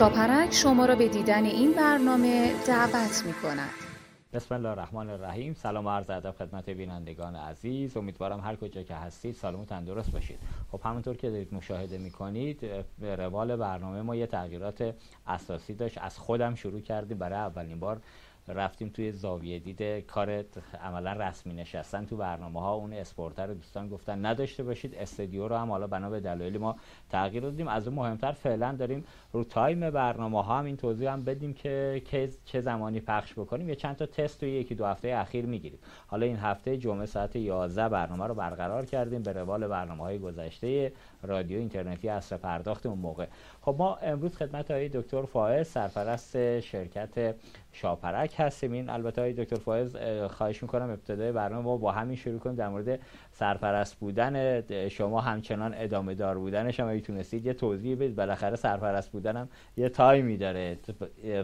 شاپرک شما را به دیدن این برنامه دعوت می‌کند. بسم الله الرحمن الرحیم. سلام و عرض ادب خدمت بینندگان عزیز. امیدوارم هر کجا که هستید سالم و تندرست باشید. خب همونطور که دارید مشاهده می‌کنید، روال برنامه ما یه تغییرات اساسی داشت. از خودم شروع کردیم، برای اولین بار رفتیم توی زاویه دید کارت، عملا رسمی نشستن تو برنامه‌ها. اون اسپورتر رو دوستان گفتن نداشته باشید، استودیو رو هم حالا بنا به دلایلی ما تغییر دادیم. از اون مهمتر فعلا داریم رو تایم برنامه‌ها هم این توضیح هم بدیم که چه زمانی پخش بکنیم. یه چند تا تست توی یکی دو هفته اخیر میگیریم. حالا این هفته جمعه ساعت 11 برنامه رو برقرار کردیم به روال برنامه‌های گذشته رادیو اینترنتی عصر پرداخت اون موقع. خب ما امروز خدمت آقای دکتر فائز، سرپرست شرکت شاپرک هستیم. این البته آقای دکتر فائز، خواهش میکنم ابتدای برنامه ما با همین شروع کنیم، در مورد سرپرست بودن شما، همچنان ادامه دار بودنش هم اگه تونستید یه توضیح بدید. بالاخره سرپرست بودن هم یه تایمی داره،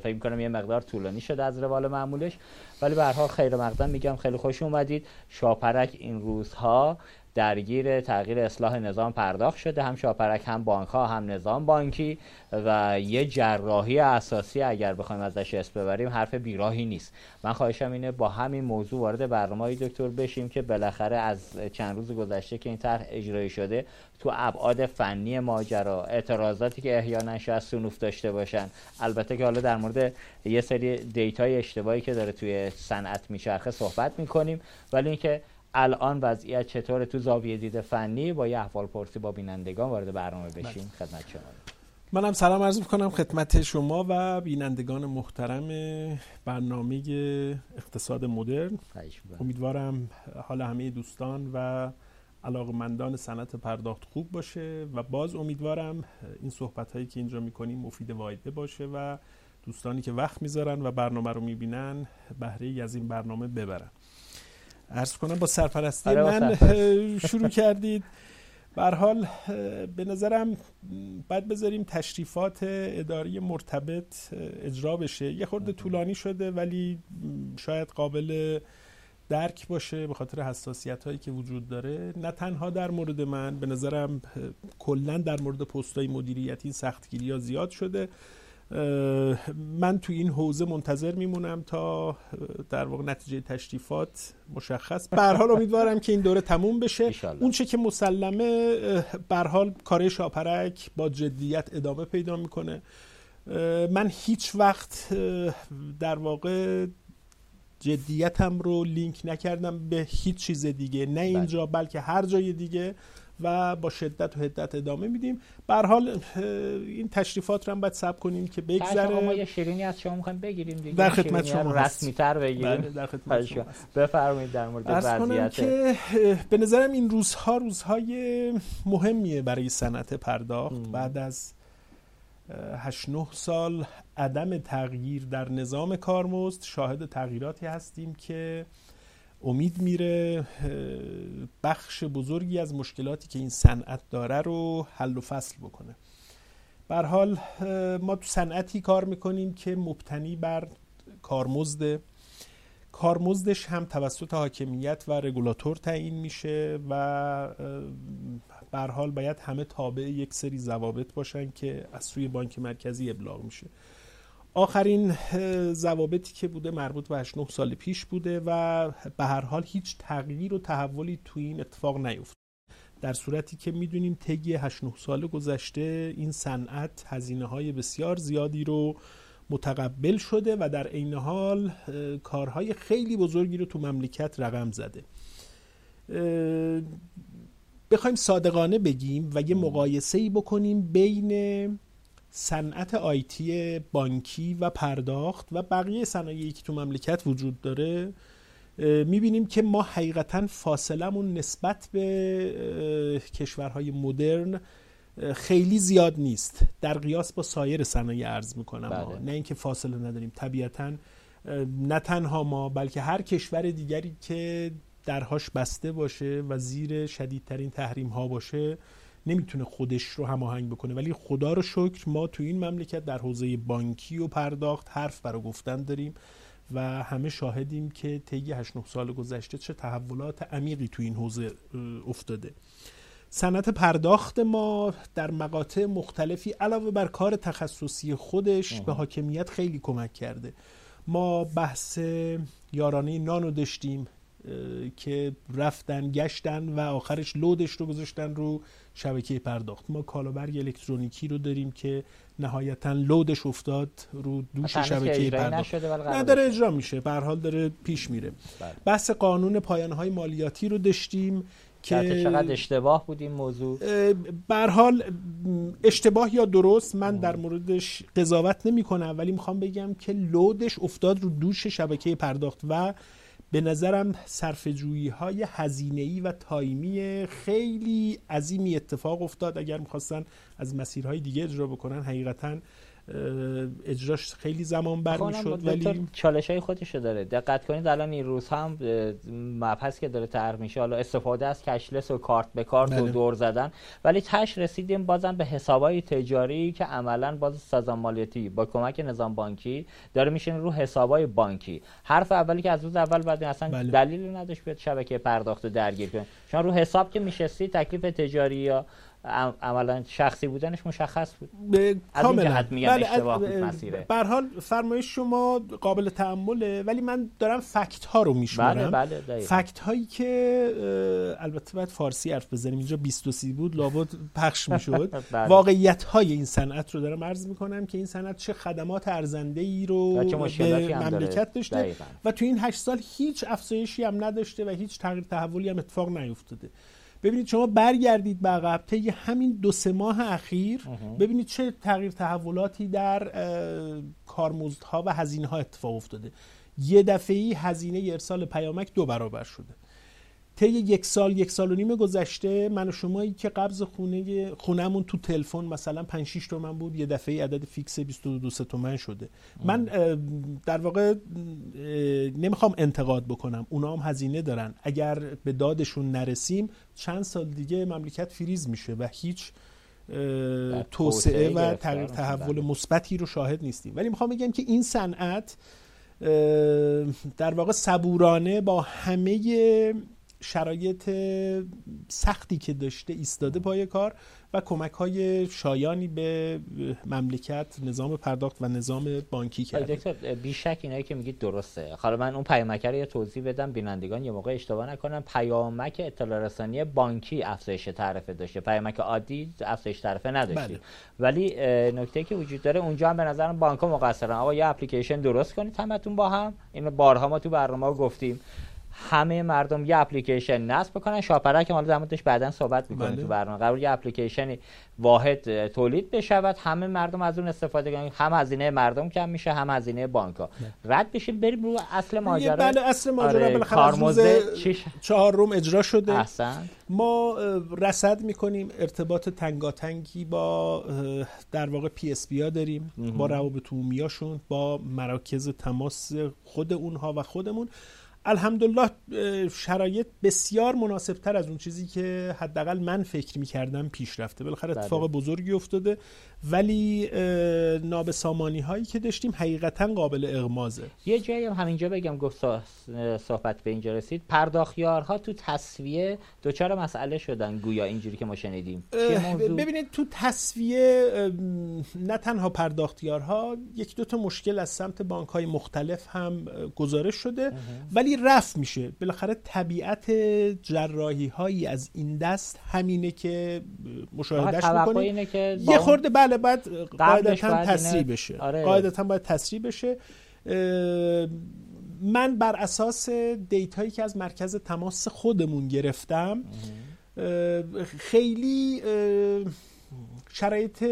فکر میکنم یه مقدار طولانی شده از روال معمولش، ولی به هر حال خیر مقدم میگم خیلی خوش اومدید. شاپرک این روزها درگیر تغییر اصلاح نظام پرداخت شده، هم شاپرک هم بانک‌ها هم نظام بانکی، و یه جراحی اساسی اگر بخوایم ازش اسم ببریم حرف بیراهی نیست. من خواهشم اینه با همین موضوع وارد برنامه دکتر بشیم که بالاخره از چند روز گذشته که این طرح اجرایی شده، تو ابعاد فنی ماجرا، اعتراضاتی که احیانا شاید سنوف داشته باشن، البته که حالا در مورد یه سری دیتای اشتباهی که داره توی صنعت میچرخه صحبت می‌کنیم، ولی اینکه الان وضعیت چطور تو زاویه دید فنی، با یه احوالپرسی با بینندگان وارد برنامه بشیم. خدمت شما. منم سلام عرض می‌کنم خدمت شما و بینندگان محترم برنامه اقتصاد مدرن. امیدوارم حال همه دوستان و علاقه‌مندان صنعت پرداخت خوب باشه و باز امیدوارم این صحبت‌هایی که اینجا می‌کنیم مفید وایده باشه و دوستانی که وقت می‌ذارن و برنامه رو می‌بینن بهره‌ای از این برنامه ببرن. عرض کنم با سرپرستی من شروع کردید. به هر حال به نظرم باید بذاریم تشریفات اداری مرتبط اجرا بشه. یه خورده طولانی شده ولی شاید قابل درک باشه به خاطر حساسیت هایی که وجود داره، نه تنها در مورد من، به نظرم کلا در مورد پست‌های مدیریتی سختگیری ها زیاد شده. من تو این حوزه منتظر میمونم تا در واقع نتیجه تشریفات مشخص. به هر حال امیدوارم که این دوره تموم بشه. اون چه که مسلمه به هر حال کار شاپرک با جدیت ادامه پیدا میکنه. من هیچ وقت در واقع جدیتم رو لینک نکردم به هیچ چیز دیگه، نه اینجا بلکه هر جای دیگه، و با شدت و حدت ادامه میدیم. به هر حال این تشریفات رو هم باید صبر کنیم که بگذره. ما یه شیرینی از شما می‌خوایم بگیریم دیگه، در خدمت شما رسمی‌تر بگیریم. در خدمت شما. بفرمایید در مورد وضعیت. که به نظرم این روزها روزهای مهمیه برای صنعت پرداخت. بعد از 8-9 سال عدم تغییر در نظام کارمزد، شاهد تغییراتی هستیم که امید میره بخش بزرگی از مشکلاتی که این صنعت داره رو حل و فصل بکنه. به هر حال ما تو صنعتی کار میکنیم که مبتنی بر کارمزد، کارمزدش هم توسط حاکمیت و رگولاتور تعیین میشه و به هر حال باید همه تابع یک سری ضوابط باشن که از سوی بانک مرکزی ابلاغ میشه. آخرین ضوابطی که بوده مربوط به 8-9 سال پیش بوده و به هر حال هیچ تغییر و تحولی تو این اتفاق نیفتاد، در صورتی که میدونیم طی 8-9 سال گذشته این صنعت هزینه‌های بسیار زیادی رو متقبل شده و در عین حال کارهای خیلی بزرگی رو تو مملکت رقم زده. بخوایم صادقانه بگیم و یه مقایسه‌ای بکنیم بین صنعت آیتی بانکی و پرداخت و بقیه صنایعی که تو مملکت وجود داره، میبینیم که ما حقیقتاً فاصلمون نسبت به کشورهای مدرن خیلی زیاد نیست در قیاس با سایر صنایع. عرض میکنم ما نه اینکه فاصله نداریم، طبیعتاً نه تنها ما بلکه هر کشور دیگری که درهاش بسته باشه و زیر شدیدترین تحریم ها باشه نمیتونه خودش رو هماهنگ بکنه. ولی خدا رو شکر ما تو این مملکت در حوزه بانکی و پرداخت حرف برای گفتن داریم و همه شاهدیم که طی 8-9 سال گذشته چه تحولات عمیقی تو این حوزه افتاده. صنعت پرداخت ما در مقاطع مختلفی علاوه بر کار تخصصی خودش به حاکمیت خیلی کمک کرده. ما بحث یارانه نانو داشتیم که رفتن گشتن و آخرش لودش رو گذاشتن رو شبکه پرداخت. ما کالابرگ الکترونیکی رو داریم که نهایتاً لودش افتاد رو دوش شبکه پرداخت. نه داره اجرا میشه، به هر حال داره پیش میره. بحث قانون پایان‌های مالیاتی رو داشتیم که چقدر اشتباه بود این موضوع. به هر حال اشتباه یا درست من در موردش قضاوت نمی‌کنم، ولی می‌خوام بگم که لودش افتاد رو دوش شبکه پرداخت و به نظرم صرفه‌جویی‌های هزینه‌ای و تایمی خیلی عظیمی اتفاق افتاد. اگر می‌خواستن از مسیرهای دیگه اجرا بکنن حقیقتاً اجراش خیلی زمان بر می‌شد، ولی چالش‌های خودش داره. دقت کنید الان این روزها هم مبحث که داره طرح میشه، حالا استفاده از کشلس و کارت به کارت و دور زدن، ولی تاش رسیدیم بازم به حساب‌های تجاری که عملاً باز سازمان مالیاتی با کمک نظام بانکی داره میشینه رو حساب‌های بانکی. حرف اولی که از روز اول بعد اصلا دلیلی نداشت بیاد شبکه پرداخت درگیر کنه. شما رو حساب که می‌شستی تکلیف تجاری یا عملا شخصی بودنش مشخص بود. از این جهت میگم اشتباه بود مسیره. به هر حال فرمایش شما قابل تأمله، ولی من دارم فکت ها رو میشمارم. بله فکت هایی که البته باید فارسی حرف بزنیم، اینجا 23 بود لابد پخش میشد. واقعیت های این صنعت رو دارم عرض میکنم که این صنعت چه خدمات ارزنده ای رو به مملکت داشته دقیقا. و تو این 8 سال هیچ افزایشی هم نداشته و هیچ تغییر تحولی هم اتفاق نیفتاده. ببینید شما برگردید به عقب طی همین 2-3 ماه اخیر ببینید چه تغییر تحولاتی در کارمزدها و هزینه ها اتفاق افتاده. یه دفعه‌ای هزینه ارسال پیامک 2 برابر شده. طی 1 سال 1.5 سال گذشته من و شمایی که قبض خونمون تو تلفن مثلا 5-6 تومن بود، یه دفعه‌ای عدد فیکس 22-23 تومن شده. من در واقع نمیخوام انتقاد بکنم، اونا هم هزینه دارن. اگر به دادشون نرسیم چند سال دیگه مملکت فریز میشه و هیچ توسعه و تغییر تحول مثبتی رو شاهد نیستیم. ولی میخوام بگم که این صنعت در واقع صبورانه با همه شرایط سختی که داشته ایستاده پای کار و کمک‌های شایانی به مملکت، نظام پرداخت و نظام بانکی کرده. دکتر بیشک اینایی که میگید درسته. حالا من اون پیامک رو یه توضیح بدم بینندگان یه موقع اشتباه نکنن. پیامک اطلاع رسانی بانکی افزایش تعرفه داشته، پیامک عادی افزایش تعرفه نداشته. بله. ولی نکته که وجود داره اونجا هم به نظرم بانک‌ها مقصرن. آقا یه اپلیکیشن درست کنید همتون با هم. اینو بارها ما تو برنامه گفتیم. همه مردم یه اپلیکیشن نصب بکنن. شاپرک ما در موردش بعداً صحبت می‌کنیم تو برنامه. قرار یه اپلیکیشن واحد تولید بشود، همه مردم از اون استفاده کنن، هم هزینه مردم کم میشه، هم هزینه بانک‌ها. رد بشیم بریم رو اصل ماجرا. بله اصل ماجرا بالاخره 4 روم اجرا شده. احسن. ما رصد می‌کنیم، ارتباط تنگاتنگی با در واقع PSP ها داریم، با روابط عمومیاشون، با مراکز تماس خود اونها و خودمون. الحمدلله شرایط بسیار مناسبتر از اون چیزی که حداقل من فکر می‌کردم پیش رفته. بالاخره اتفاق بزرگی افتاده، ولی نابسامانی هایی که داشتیم حقیقتاً قابل اغمازه. یه جایی هم همینجا بگم، گفت صحبت به اینجا رسید، پرداختیارها تو تسویه دوچار مسئله شدن گویا، اینجوری که ما شنیدیم. ببینید تو تسویه نه تنها پرداختیارها، 1-2 تا مشکل از سمت بانک‌های مختلف هم گزارش شده ولی رفع میشه. بالاخره طبیعت جراحی هایی از این دست همینه که مشاهدهش میکنیم. یه خورده بله باید قاعدتاً تسریع بشه. آره. قاعدتاً باید تسریع بشه. من بر اساس دیتایی که از مرکز تماس خودمون گرفتم خیلی شرایط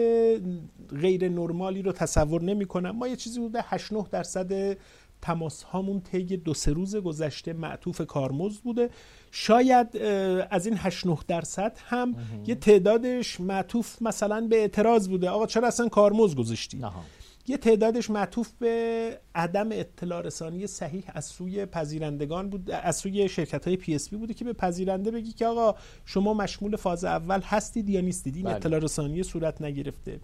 غیر نرمالی رو تصور نمی کنم. ما یه چیزی بوده 8-9% تماس هامون طی 2-3 روز گذشته معطوف کارمزد بوده. شاید از این 8-9% هم یه تعدادش معطوف مثلا به اعتراض بوده، آقا چرا اصلا کارمزد گذاشتی؟ یه تعدادش معطوف به عدم اطلاع رسانی صحیح از سوی پذیرندگان بود، از سوی شرکت‌های PSP بوده که به پذیرنده بگی که آقا شما مشمول فاز اول هستید یا نیستید. این اطلاع رسانی صورت نگرفته.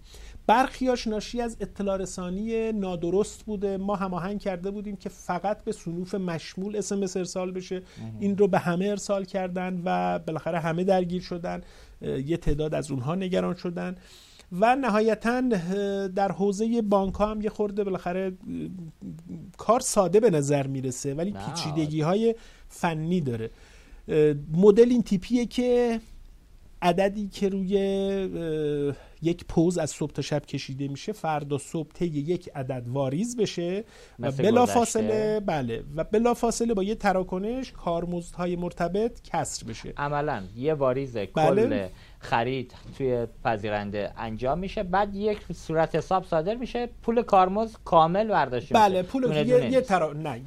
برخیاش ناشی از اطلاع رسانی نادرست بوده. ما هماهنگ کرده بودیم که فقط به صنوف مشمول SMS ارسال بشه، این رو به همه ارسال کردن و بالاخره همه درگیر شدن. یه تعداد از اونها نگران شدن. و نهایتاً در حوزه بانک‌ها هم یه خورده بالاخره کار ساده به نظر میرسه ولی پیچیدگی‌های فنی داره. مدل این تیپیه که عددی که روی یک پوز از صبح تا شب کشیده میشه فردا صبح طی یک عدد واریز بشه و بلافاصله با یه تراکنش کارمزدهای مرتبط کسر بشه. عملاً یه واریز کل خرید توی پذیرنده انجام میشه، بعد یک صورت حساب صادر میشه، پول کارمزد کامل برداشته میشه. بله، پول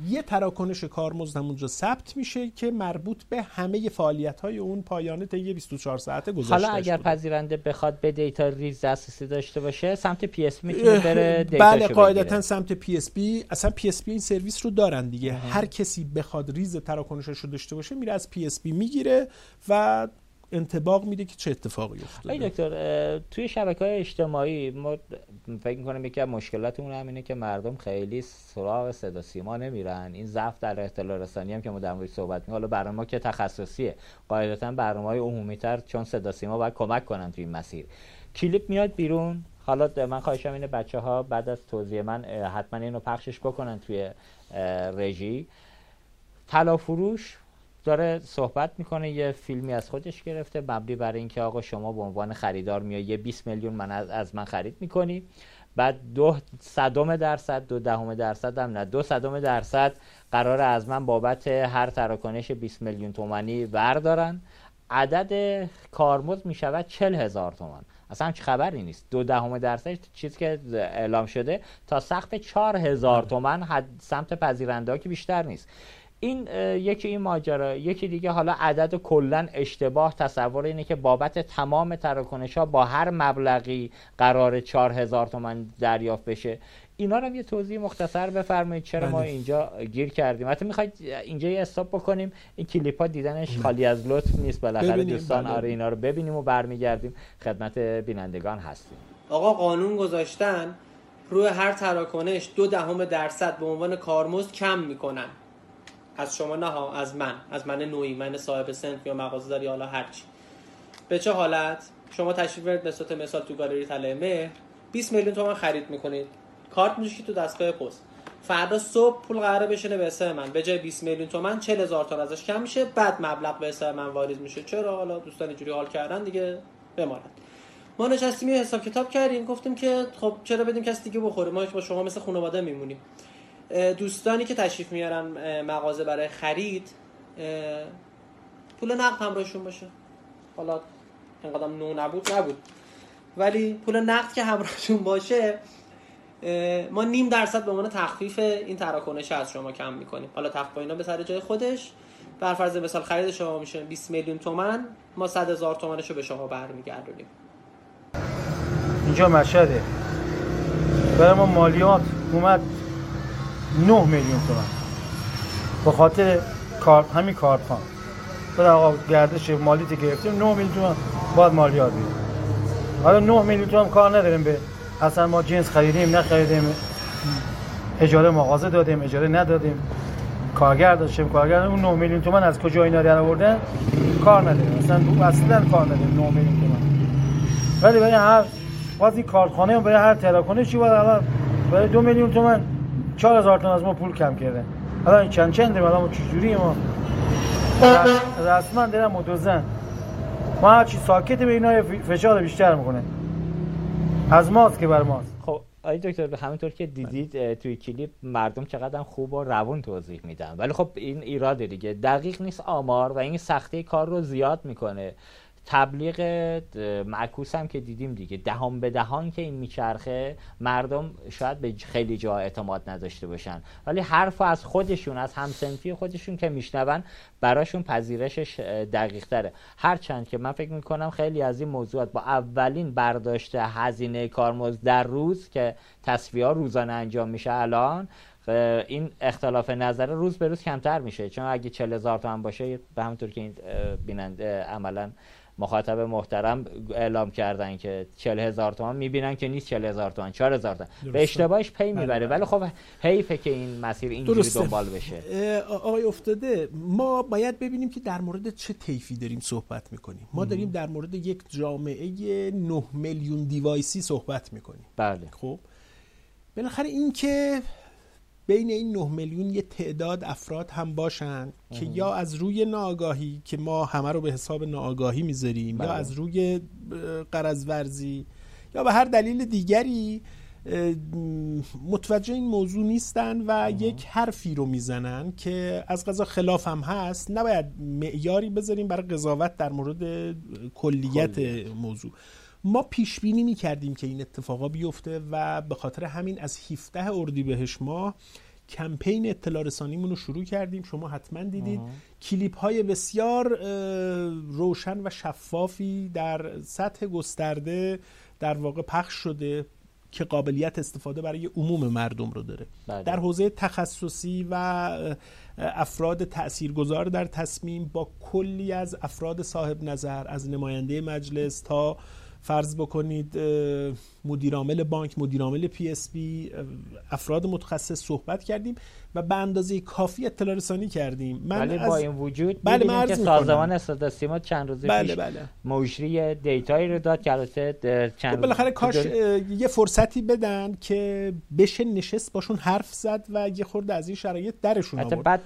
یه تراکنش کارمزد همونجا ثبت میشه که مربوط به همه فعالیت‌های اون پایانه طی 24 ساعته گذاشته شده. حالا اگر پذیرنده بخواد به دیتا ریز دسترسی داشته باشه، سمت پی اس پی میتونه بره دیتاشو بگیره. بله، قاعدتاً سمت پی اس پی، اصلا پی اس پی این سرویس رو دارن دیگه. هر کسی بخواد ریز تراکنشش رو داشته باشه، میره از پی اس پی میگیره و انطباق میده که چه اتفاقی افتاده. ای دکتر، توی شبکه‌های اجتماعی ما فکر می‌کنم یکی از مشکلاتمون همینه که مردم خیلی سراغ صدا سیما نمیرن. این ضعف در اطلاع رسانی هم که ما در موردش صحبت می‌کنیم، حالا برنامه که تخصصیه، قاعدتاً برنامه‌های عمومی‌تر چون صدا سیما باید کمک کنن توی این مسیر. کلیپ میاد بیرون. حالا من خواهشم اینه بچه‌ها بعد از توضیح من حتما اینو پخشش بکنن توی رژی. طلافروش داره صحبت میکنه، یه فیلمی از خودش گرفته مبنی برای اینکه آقا شما به عنوان خریدار میای یه 20 میلیون من از من خرید میکنی، بعد 0.02% 0.2% هم نه 0.02% قراره از من بابت هر تراکنش 20 میلیون تومانی بردارن. عدد کارمزد میشود 40,000 تومان. اصلا چه خبری نیست. 0.2% چیزی که اعلام شده تا سقف 4,000 تومان حد سمت پذیرنده‌ها که بیشتر نیست. این یکی این ماجرا. یکی دیگه حالا عدد کلا اشتباه، تصور اینه که بابت تمام تراکنش‌ها با هر مبلغی قرار 4,000 تومان دریافت بشه. اینا رو هم یه توضیح مختصر بفرمایید چرا ما اینجا گیر کردیم. حتی می‌خواید اینجا یه استاپ بکنیم، این کلیپ‌ها دیدنش خالی از لطف نیست، بالاخره دوستان آره اینا رو ببینیم و برمیگردیم خدمت بینندگان هستیم. آقا قانون گذاشتن روی هر تراکنش 0.2% به عنوان کارمزد کم می‌کنن از شما، نه از من نوعی، من صاحب صنف یا مغازه‌دار یا حالا هر چی. به چه حالت شما تشریف برید به صورت مثال تو گالری طلایه مهر 20 میلیون تومان خرید میکنید، کارت می‌کشید تو دستگاه پست، فردا صبح پول قراره بشینه به اسم من، به جای 20 میلیون تومان 40,000 تومان ازش کم میشه، بعد مبلغ به اسم من واریز میشه. چرا حالا دوستان اینجوری حال کردن دیگه بماند. ما نشستیم حساب کتاب کردیم، گفتیم که خب چرا بدیم کسی دیگه بخوره، ما با شما مثل خانواده میمونیم. دوستانی که تشریف میارن مغازه برای خرید پول نقد همراهشون باشه، حالا انقدر نبود ولی پول نقد که همراهشون باشه، ما 0.5% به عنوان تخفیف این تراکنش از شما کم میکنیم. حالا تخفیف اینا به سر جای خودش، بر فرض مثال خرید شما میشه 20 میلیون تومان، ما 100,000 تومانش رو به شما برمیگردونیم. اینجا مشهده برای ما مالیات اومد 9 میلیون تومان به خاطر همین کارخان. بعد آقا گردش مالی که گرفتیم 9 میلیون تومان باید مالیات بدیم. حالا 9 میلیون تومان کار نداریم به اصلا ما جنس خریدیم نخریدیم، اجاره مغازه دادیم اجاره ندادیم، کارگر داشتیم کارگر. اون 9 میلیون تومان از کجا اینا در آوردن کار نداریم، اصلا کار نداریم 9 میلیون تومان. ولی برای هر واسه کارخانه برای هر تراکنشی چی باید برای 2 میلیون تومان 4,000 تومان از ما پول کم کرده. حالا این چند ما چجوری ما رسما دارن مدوزن، ما هرچی ساکته به اینا فشار بیشتر میکنه، از ماست که بر ماست. خب آقای دکتر همونطور که دیدید توی کلیپ مردم چقدر خوب و روان توضیح میدن، ولی خب این ایراده دیگه، دقیق نیست آمار و این سختی کار رو زیاد میکنه. تبلیغ معکوس هم که دیدیم دیگه، دهان به دهان که این میچرخه، مردم شاید به خیلی جا اعتماد نداشته باشن، ولی حرف از خودشون از همسنفی خودشون که میشنون براشون پذیرشش دقیق تره. هرچند که من فکر میکنم خیلی از این موضوعات با اولین برداشت هزینه کارمزد در روز که تصفیه ها روزانه انجام میشه الان، این اختلاف نظر روز به روز کمتر میشه، چون اگه 40,000 تومان باشه به همونطور که این بیننده عملا مخاطب محترم اعلام کردن که 40000 تومان میبینن که نیست 40000 تومان 4000 تومان به اشتباهش پی میبره، ولی خب حیفه که این مسیر اینجوری دنبال بشه. آقای افتاده، ما باید ببینیم که در مورد چه طیفی داریم صحبت میکنیم. ما داریم در مورد یک جامعه 9 میلیون دیوایسی صحبت میکنیم. بله خب بالاخره این که بین این 9 میلیون یه تعداد افراد هم باشن که یا از روی ناآگاهی که ما همه رو به حساب ناآگاهی میذاریم، یا از روی قرض ورزی یا به هر دلیل دیگری متوجه این موضوع نیستن و یک حرفی رو میزنن که از قضا خلاف هم هست. نباید معیاری بذاریم برای قضاوت در مورد کلیت موضوع. ما پیش بینی می‌کردیم که این اتفاقا بیفته و به خاطر همین از 17 اردیبهشت ماه کمپین اطلاع رسانیمون رو شروع کردیم. شما حتما دیدید کلیپ‌های بسیار روشن و شفافی در سطح گسترده در واقع پخش شده که قابلیت استفاده برای عموم مردم رو داره. در حوزه تخصصی و افراد تأثیرگذار در تصمیم با کلی از افراد صاحب نظر، از نماینده مجلس تا فرض بکنید مدیرعامل بانک، مدیرعامل PSP، افراد متخصص صحبت کردیم و به اندازه کافی اطلاع رسانی کردیم. ولی با این وجود دیدیم که سازمان استاد سیما چند روز پیش مجری دیتایی رو داد که البته چند بالاخره کاش یه فرصتی بدن که بشه نشست باشون حرف زد و یه خورده از این شرایط درشون آورد. بعد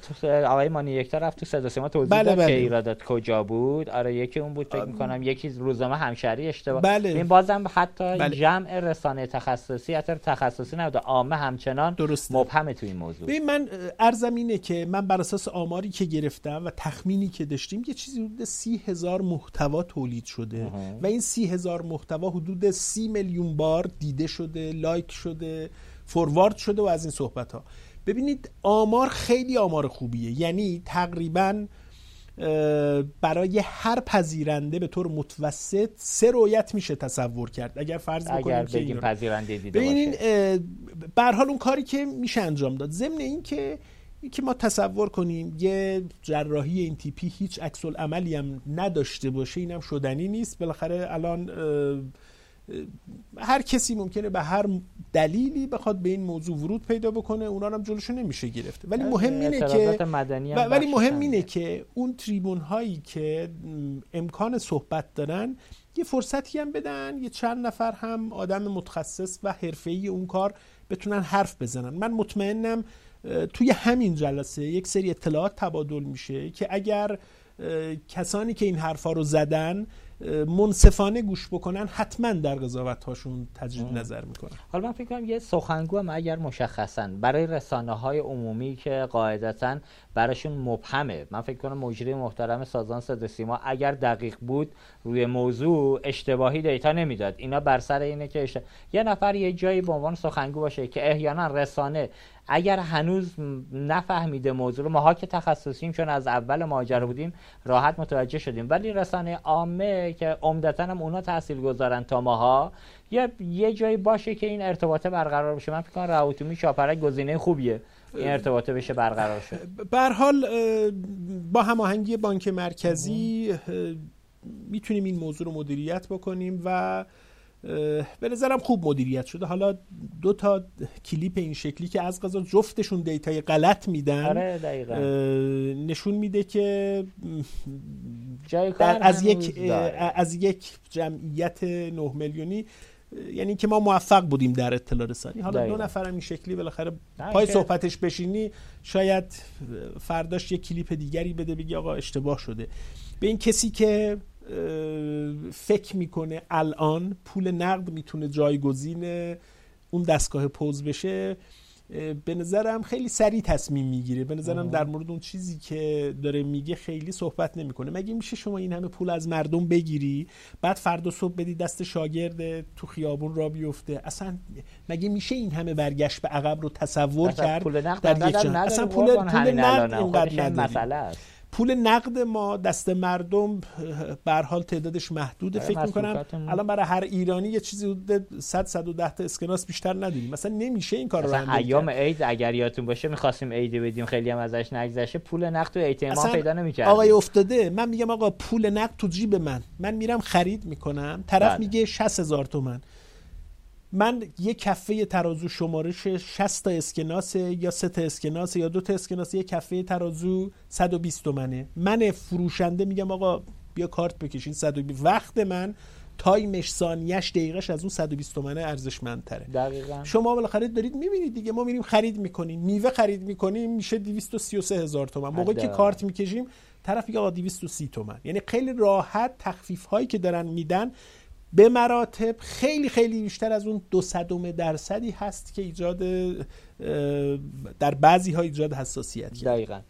آقای مانی یکتا رفت تو صدا سیما توضیح داد که ایرادات کجا بود. آره یکی اون بود فکر می‌کنم، یکی روزنامه همشهری اشتباه. این بازم حتی جمع رسانه تخصصی اثر تخصصی نبوده، عامه همچنان مبهمه تو این موضوع. ببین من عرضم اینه که من بر اساس آماری که گرفتم و تخمینی که داشتیم یه چیزی حدود 30,000 محتوا تولید شده و این 30,000 محتوا حدود 30 میلیون بار دیده شده، لایک شده، فوروارد شده و از این صحبت ها. ببینید آمار خیلی آمار خوبیه، یعنی تقریباً برای هر پذیرنده به طور متوسط 3 رویت میشه تصور کرد اگر فرض بکنیم که این پذیرنده دیده باشه. به هر حال اون کاری که میشه انجام داد ضمن این که ما تصور کنیم یه جراحی این تیپی هیچ عکس العملی هم نداشته باشه، اینم شدنی نیست. بالاخره الان هر کسی ممکنه به هر دلیلی بخواد به این موضوع ورود پیدا بکنه، اونا هم جلوشو نمیشه گرفته. ولی مهم اینه که اون تریبون هایی که امکان صحبت دارن یه فرصتی هم بدن، یه چند نفر هم آدم متخصص و حرفه‌ای اون کار بتونن حرف بزنن. من مطمئنم توی همین جلسه یک سری اطلاعات تبادل میشه که اگر کسانی که این حرفا رو زدن منصفانه گوش بکنن حتما در قضاوت هاشون تجدید نظر میکنن. حالا من فکر کنم یه سخنگو هم اگر مشخصاً برای رسانه های عمومی که قاعدتاً براشون مبهمه، من فکر کنم مجری محترم سازمان صدا سیما اگر دقیق بود روی موضوع اشتباهی دیتا نمیداد. اینا بر سر اینه که یه نفر یه جایی به عنوان سخنگو باشه که احیانا رسانه اگر هنوز نفهمیده موضوع رو، ماها که تخصصیم چون از اول ماجرا بودیم راحت متوجه شدیم، ولی رسانه عامه که عمدتاً هم اونا تاثیرگذارن تا ماها، یه جایی باشه که این ارتباطه برقرار بشه. من فکر کنم رئوتومی شاپرک گزینه خوبیه این ارتباطه بشه برقرار شه. به هر حال با هماهنگی بانک مرکزی میتونیم این موضوع رو مدیریت بکنیم و به نظرم خوب مدیریت شده. حالا 2 تا کلیپ این شکلی که از قضا جفتشون دیتای غلط میدن، آره دقیقاً، نشون میده که از یک جمعیت 9 میلیونی یعنی که ما موفق بودیم در اطلاع رسانی. حالا دقیقا. 2 نفر هم این شکلی بالاخره پای صحبتش بشینی، شاید فرداش یک کلیپ دیگری بده بگی آقا اشتباه شده. به این کسی که فکر میکنه الان پول نقد میتونه جایگزین اون دستگاه پوز بشه، به نظرم خیلی سریع تصمیم میگیره. به نظرم در مورد اون چیزی که داره میگه خیلی صحبت نمیکنه. مگه میشه شما این همه پول از مردم بگیری بعد فردا صبح بدی دست شاگرد تو خیابون را بیفته؟ اصلا مگه میشه این همه برگشت به عقب رو تصور کرد؟ پول نقد در یک جان اصلا پول نقد اینقدر نداره. پول نقد ما دست مردم به هر حال تعدادش محدوده، فکر می‌کنم الان برای هر ایرانی یه چیزی حدود 100 110 تا اسکناس بیشتر ندیم، مثلا نمیشه این کارو انجام بدیم. ایام عید اگر یادتون باشه می‌خواستیم عید بدیم، خیلی هم ازش نگذشه، پول نقد تو ATM ها پیدا نمی‌کردیم. آقای افتاده من میگم آقا پول نقد تو جیب من میرم خرید می‌کنم، طرف میگه 60000 تومان، من یه کفه ترازو شمارش 60 تا اسکناس یا 3 تا اسکناس یا 2 تا اسکناس، یه کفه ترازو 120 تومنه، من فروشنده میگم آقا بیا کارت بکشین 120، وقت من تایمش ثانیه‌اش دقیقش از اون 120 تومنه ارزشمندتره. دقیقاً شما بالاخره دارید میبینید دیگه، ما میریم خرید میکنیم، میوه خرید میکنیم میشه 233000 تومن، موقعی که کارت میکشیم طرف میگه آقا 230 تومن. یعنی خیلی راحت تخفیف هایی که دارن میدن به مراتب خیلی خیلی بیشتر از اون 200% هست که ایجاد در بعضی ها ایجاد حساسیت کرد. دقیقاً.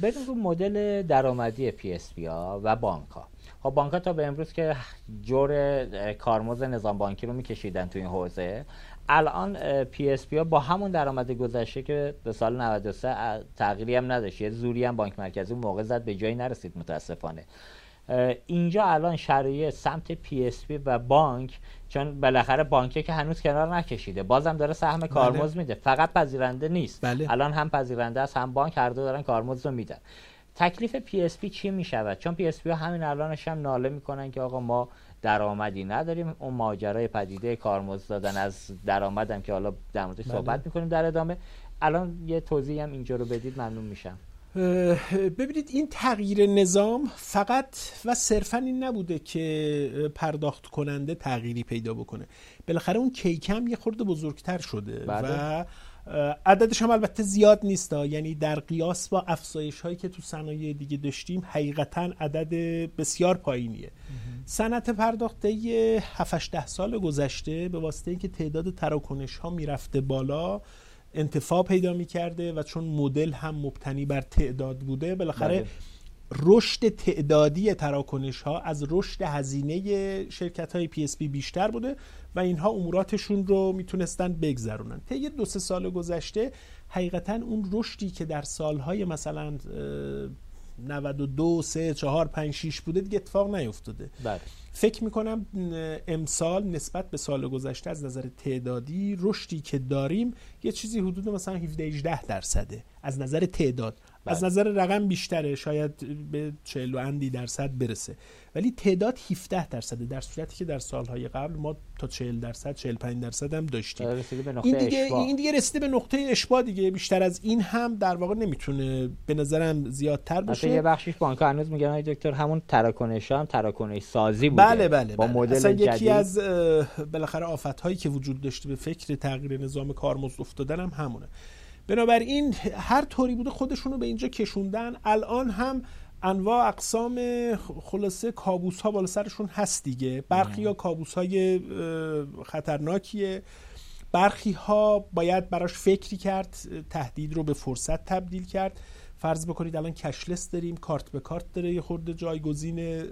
بریم رو مدل درآمدی پی اس پی ها و بانک ها. خب بانک ها تا به امروز که جور کارمز نظام بانکی رو میکشیدن تو این حوزه، الان پی اس پی ها با همون درآمد گذشته که به سال 93 تغییری هم نداشت، یه زوری هم بانک مرکزی موقع زد به جایی نرسید متاسفانه. اینجا الان شرایط سمت پی اس پی و بانک، چون بالاخره بانکه که هنوز کنار نکشیده، بازم داره سهم کارمز میده، فقط پذیرنده نیست. الان هم پذیرنده است هم بانک، هر دو دارن کارمز رو میدن. تکلیف پی اس پی چی میشود؟ چون پی اس پی ها همین الانش هم ناله میکنن که آقا ما درآمدی نداریم، اون ماجرای پدیده کارمز دادن از درآمدم که حالا در موردش صحبت میکنیم در ادامه، الان یه توضیحی هم اینجا رو بدید ممنون میشم. ببینید این تغییر نظام فقط و صرفاً این نبوده که پرداخت کننده تغییری پیدا بکنه، بالاخره اون کیکم یه خورده بزرگتر شده و عددش هم البته زیاد نیست، یعنی در قیاس با افزایش هایی که تو صنایع دیگه داشتیم حقیقتاً عدد بسیار پایینیه. صنعت پرداخت 7-8 سال گذشته به واسطه اینکه تعداد تراکنش ها میرفته بالا انتفاع پیدا می‌کرده و چون مدل هم مبتنی بر تعداد بوده، بالاخره رشد تعدادی تراکنش‌ها از رشد هزینه شرکت‌های پی اس پی بیشتر بوده و اینها اموراتشون رو میتونستن بگذرونن. طی 2-3 سال گذشته حقیقتاً اون رشدی که در سال‌های مثلا 92 3 4 5 6 بوده دیگه اتفاق نیفتاده. فکر میکنم امسال نسبت به سال گذشته از نظر تعدادی رشدی که داریم یه چیزی حدود مثلا 17-18% از نظر تعداد، از نظر رقم بیشتره، شاید به 40 و اندی درصد برسه، ولی تعداد 17% در صورتی که در سالهای قبل ما تا 40% 45% هم داشتیم. این دیگه رسیده به نقطه اشباع دیگه، بیشتر از این هم در واقع نمیتونه به نظرم زیادتر بشه. یه بخشش بانک‌ها هنوز میگن آقای دکتر همون تراکنش‌ها هم تراکنش سازی بوده. بله. با مدل اصلا جدید یکی از بالاخره آفات‌هایی که وجود داشته به فکر تغییر نظام کارمزد افتادن هم همونه. بنابراین هر طوری بوده خودشونو به اینجا کشوندن، الان هم انواع اقسام خلاصه کابوس ها بالا سرشون هست دیگه. برخی ها کابوس های خطرناکیه، برخی ها باید براش فکری کرد، تهدید رو به فرصت تبدیل کرد. فرض بکنید الان کشلس داریم، کارت به کارت داره، یه خورده جایگزین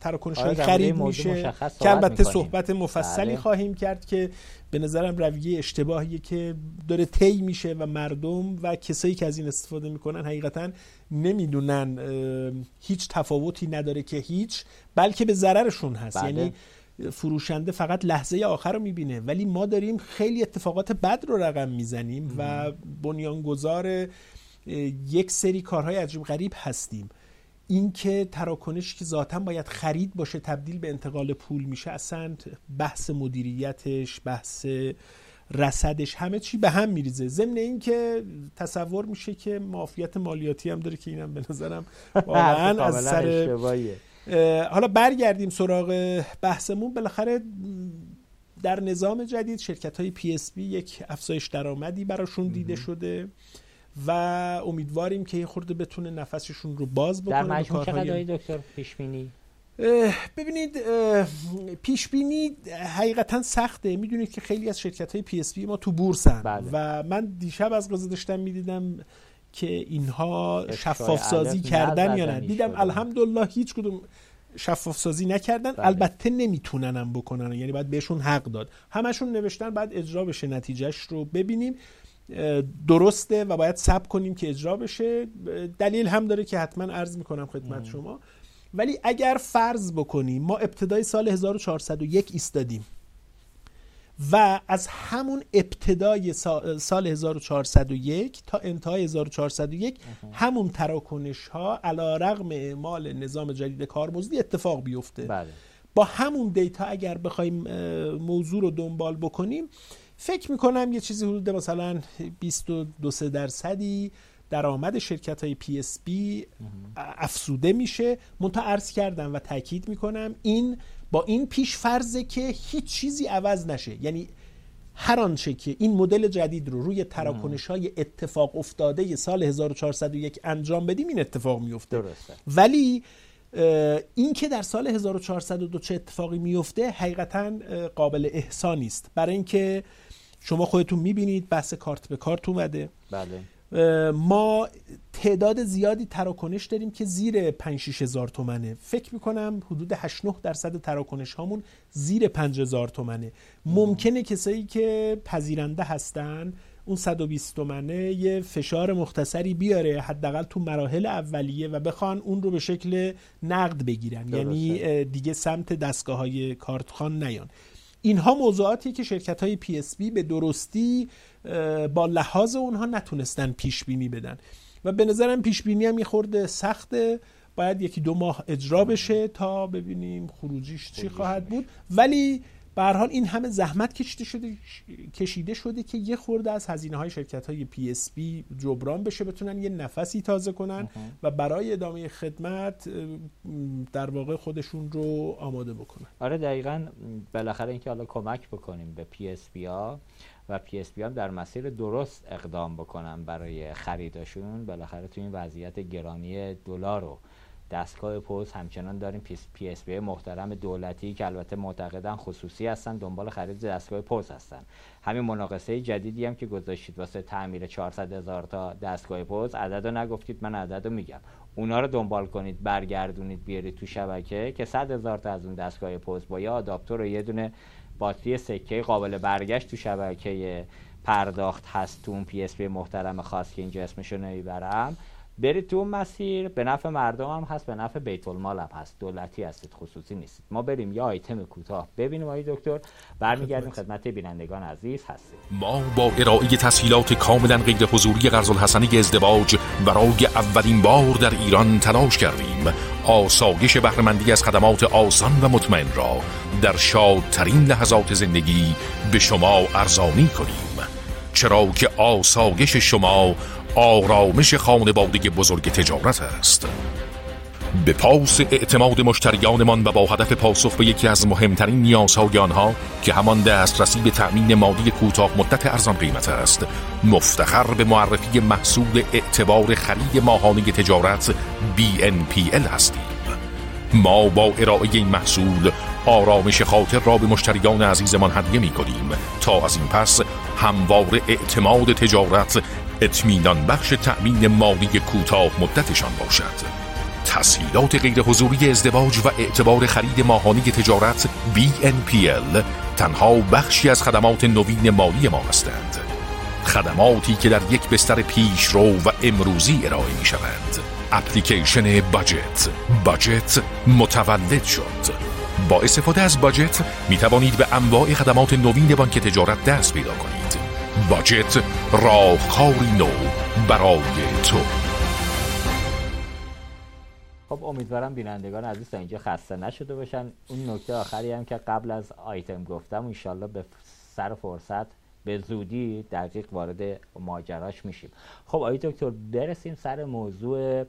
تراکنش های خرید میشه که البته صحبت مفصلی خواهیم کرد که به نظرم رویه اشتباهیه که داره طی میشه و مردم و کسایی که از این استفاده میکنن حقیقتا نمیدونن هیچ تفاوتی نداره که هیچ، بلکه به ضررشون هست. یعنی فروشنده فقط لحظه آخر رو میبینه، ولی ما داریم خیلی اتفاقات بد رو رقم میزنیم و بنیانگذار یک سری کارهای عجیب غریب هستیم. این که تراکنش که ذاتاً باید خرید باشه تبدیل به انتقال پول میشه، اصلا بحث مدیریتش، بحث رصدش، همه چی به هم میریزه. ضمن این که تصور میشه که معافیت مالیاتی هم داره که اینم به نظرم واقعا از سر اشتباهیه. حالا برگردیم سراغ بحثمون. بالاخره در نظام جدید شرکت‌های پی اس پی یک افزایش درآمدی براشون دیده شده و امیدواریم که یه خورده بتونه نفسشون رو باز بکنه. در مجموع چقدر دکتر پیشبینی؟ ببینید پیشبینی حقیقتا سخته. میدونید که خیلی از شرکت های پی اس پی ما تو بورسن و من دیشب از قضا داشتم میدیدم که اینها شفاف سازی کردن یا نه. دیدم الحمدلله هیچ کدوم شفاف سازی نکردن. البته نمیتوننم بکنن، یعنی باید بهشون حق داد. همشون نوشتن بعد اجرا بشه، نتیجهش رو ببینیم. درسته و باید صبر کنیم که اجرا بشه. دلیل هم داره که حتما عرض میکنم خدمت شما. ولی اگر فرض بکنیم ما ابتدای سال 1401 ایستادیم و از همون ابتدای سال 1401 تا انتهای 1401 همون تراکنش ها علی رغم اعمال نظام جدید کارمزدی اتفاق بیفته، بله. با همون دیتا اگر بخوایم موضوع رو دنبال بکنیم، فکر میکنم یه چیزی حدود مثلا 22-23% درآمد شرکت های PSP افزوده میشه. منتها عرض کردم و تاکید میکنم این با این پیش فرضه که هیچ چیزی عوض نشه، یعنی هر آنچه که این مدل جدید رو روی تراکنش‌های اتفاق افتاده سال 1401 انجام بدیم این اتفاق میفته. درسته. ولی این که در سال 1402 چه اتفاقی میفته حقیقتاً قابل احسا نیست، برای اینکه شما خودتون میبینید بحث کارت به کارت اومده. بله. ما تعداد زیادی تراکنش داریم که زیر 5-6 هزار تومنه. فکر میکنم حدود 8-9% تراکنش هامون زیر 5 هزار تومنه. ممکنه کسایی که پذیرنده هستن اون 120 تومنه یه فشار مختصری بیاره حداقل تو مراحل اولیه و بخوان اون رو به شکل نقد بگیرن. درسته. یعنی دیگه سمت دستگاه‌های کارتخوان نیان. اینها موضوعاتی که شرکت‌های PSP به درستی با لحاظ اونها نتونستن پیش بینی بدن و به نظرم پیش بینی هم یه خورده سخته، باید 1-2 ماه اجرا بشه تا ببینیم خروجیش چی خواهد بود. ولی به هر حال این همه زحمت کشیده شده که یه خورده از هزینه‌های شرکت‌های PSP جبران بشه، بتونن یه نفسی تازه کنن و برای ادامه خدمت در واقع خودشون رو آماده بکنن. آره دقیقاً. بالاخره اینکه حالا کمک بکنیم به PSP‌ها و PSP هم در مسیر درست اقدام بکنن برای خریداشون. بالاخره تو این وضعیت گرانی دلار رو دستگاه پست همچنان داریم، PSP محترم دولتی که البته معتقدن خصوصی هستن دنبال خرید دستگاه پست هستن. همین مناقصه جدیدی هم که گذاشتید واسه تعمیر 400 هزار تا دستگاه پست، عددو نگفتید، من عددو میگم، اونا رو دنبال کنید، برگردونید، بیارید تو شبکه که 100 هزار تا از اون دستگاه پست با یه آداپتور و یه دونه باتری سکه قابل برگشت تو شبکه پرداخت هست تو اون PSP محترم خاص که اینجا اسمشو نمیبرم، برید تو اون مسیر. به نفع مردم هم هست، به نفع بیت المال هم هست، دولتی هستید، خصوصی نیستید. ما بریم یه آیتم کوتاه ببینیم آقای دکتر، برمیگردیم خدمت بینندگان عزیز هستیم. ما با ارائه تسهیلات کاملا غیر حضوری قرض‌الحسنه ازدواج برای اولین بار در ایران تلاش کردیم آسایش بهره مندی از خدمات آسان و مطمئن را در شادترین لحظات زندگی به شما ارزانی کنیم، چرا که آسایش شما آرامش خانواده بزرگ تجارت است. به پاس اعتماد مشتریانمان و با هدف پاسخ به یکی از مهمترین نیازهای آنها که همان دسترسی به تأمین مالی کوتاه مدت ارزان قیمت است، مفتخر به معرفی محصول اعتبار خرید ماهانه تجارت BNPL هستیم. ما با ارائه این محصول آرامش خاطر را به مشتریان عزیزمان هدیه می کنیم تا از این پس همواره اعتماد تجارت اطمینان بخش تأمین مالی کوتاه مدتشان باشد. تسهیلات غیر حضوری ازدواج و اعتبار خرید ماهانه تجارت BNPL تنها بخشی از خدمات نوین مالی ما هستند، خدماتی که در یک بستر پیشرو و امروزی ارائه می شوند. اپلیکیشن باجت متولد شد. با استفاده از باجت می توانید به انواع خدمات نوین بانک تجارت دست پیدا کنید. باجت، راهکاری نو برای تو. خب امیدوارم بینندگان عزیز تا اینجا خسته نشده باشن. اون نکته آخری هم که قبل از آیتم گفتم، انشالله به سر فرصت به زودی دقیق وارد ماجراش میشیم. خب آقای دکتر برسیم سر موضوع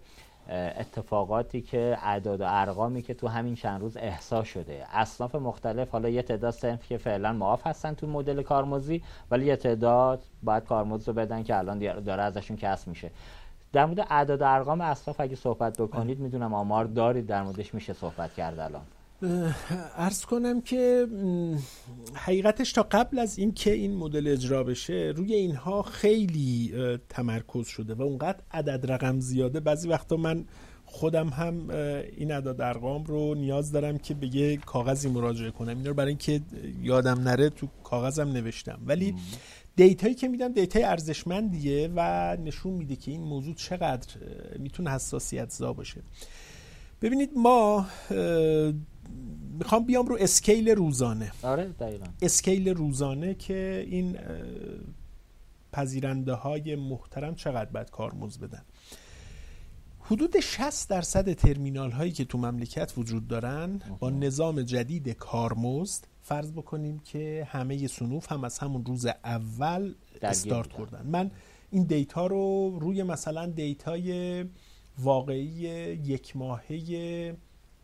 اتفاقاتی که اعداد و ارقامی که تو همین چند روز احساس شده. اصناف مختلف، حالا یه تعداد صنف که فعلا معاف هستن تو مدل کارمزدی، ولی یه تعداد باید کارمزد رو بدن که الان داره ازشون کسب میشه. در مورد اعداد و ارقام اصناف اگه صحبت بکنید، میدونم آمار دارید در موردش، میشه صحبت کرد. الان عرض کنم که حقیقتش تا قبل از این که این مدل اجرا بشه روی اینها خیلی تمرکز شده و اونقدر عدد رقم زیاده، بعضی وقتا من خودم هم این عدد ارقام رو نیاز دارم که به یه کاغذی مراجعه کنم، اینا رو برای اینکه یادم نره تو کاغذم نوشتم. ولی دیتایی که میدم دیتای ارزشمندیه و نشون میده که این موضوع چقدر میتونه حساسیت زا باشه. ببینید ما میخوام بیام رو اسکیل روزانه. آره دقیقاً. اسکیل روزانه که این پذیرنده های محترم چقدر باید کارمزد بدن. حدود 60% ترمینال هایی که تو مملکت وجود دارن با نظام جدید کارمزد فرض بکنیم که همه صنوف هم از همون روز اول استارت کردن. من این دیتا رو روی مثلا دیتای واقعی یک ماهه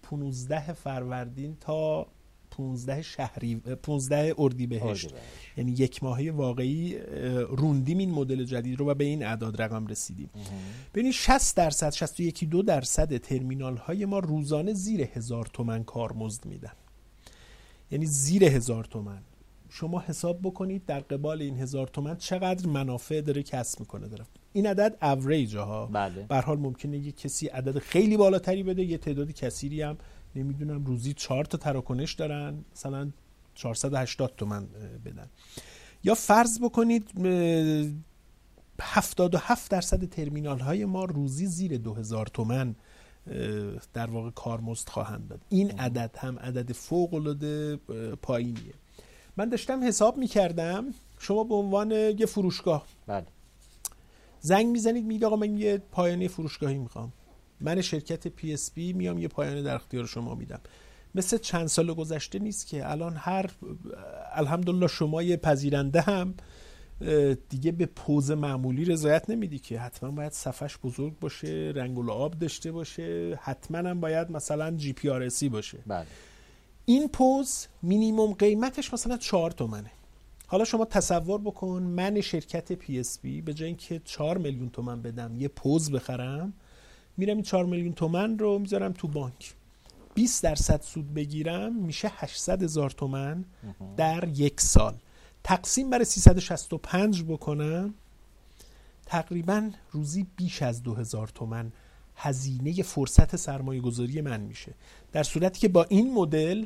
15 فروردین تا 15 اردیبهشت، یعنی یک ماهه واقعی روندیم این مدل جدید رو و به این اعداد رقم رسیدیم. ببینید 60% 61.2% ترمینال های ما روزانه زیر 1000 تومان کارمزد میدن، یعنی زیر 1000 تومان. شما حساب بکنید در قبال این 1000 تومان چقدر منافع داره کسب میکنه طرف. این عدد اوریج ها، به هر حال ممکنه یک کسی عدد خیلی بالاتری بده، یه تعداد کثیری هم نمیدونم روزی 4 تا تراکنش دارن مثلا 480 تومن بدن. یا فرض بکنید 77% ترمینال های ما روزی زیر 2000 تومن در واقع کارمزد خواهند داد. این عدد هم عدد فوق العاده پایینیه. من داشتم حساب میکردم، شما به عنوان یه فروشگاه بله زنگ میزنید میگید آقا من یه پایانه فروشگاهی میخوام، من شرکت پی اس پی میام یه پایانه در اختیار شما میدم. مثل چند سال گذشته نیست که الان هر الحمدلله شما یه پذیرنده هم دیگه به پوز معمولی رضایت نمیدی که، حتما باید صفحش بزرگ باشه، رنگ و لعاب داشته باشه، حتما هم باید مثلا جی پی آر اسی باشه. بله. این پوز مینیمم قیمتش مثلا 4 تومنه. حالا شما تصور بکن من شرکت پی اس پی به جای اینکه 4 میلیون تومن بدم یه پوز بخرم، میرم این 4 میلیون تومن رو میذارم تو بانک، 20% سود بگیرم، میشه 800,000 تومن در یک سال. تقسیم بر 365 بکنم تقریبا روزی بیش از 2000 تومن هزینه فرصت سرمایه گذاری من میشه، در صورتی که با این مدل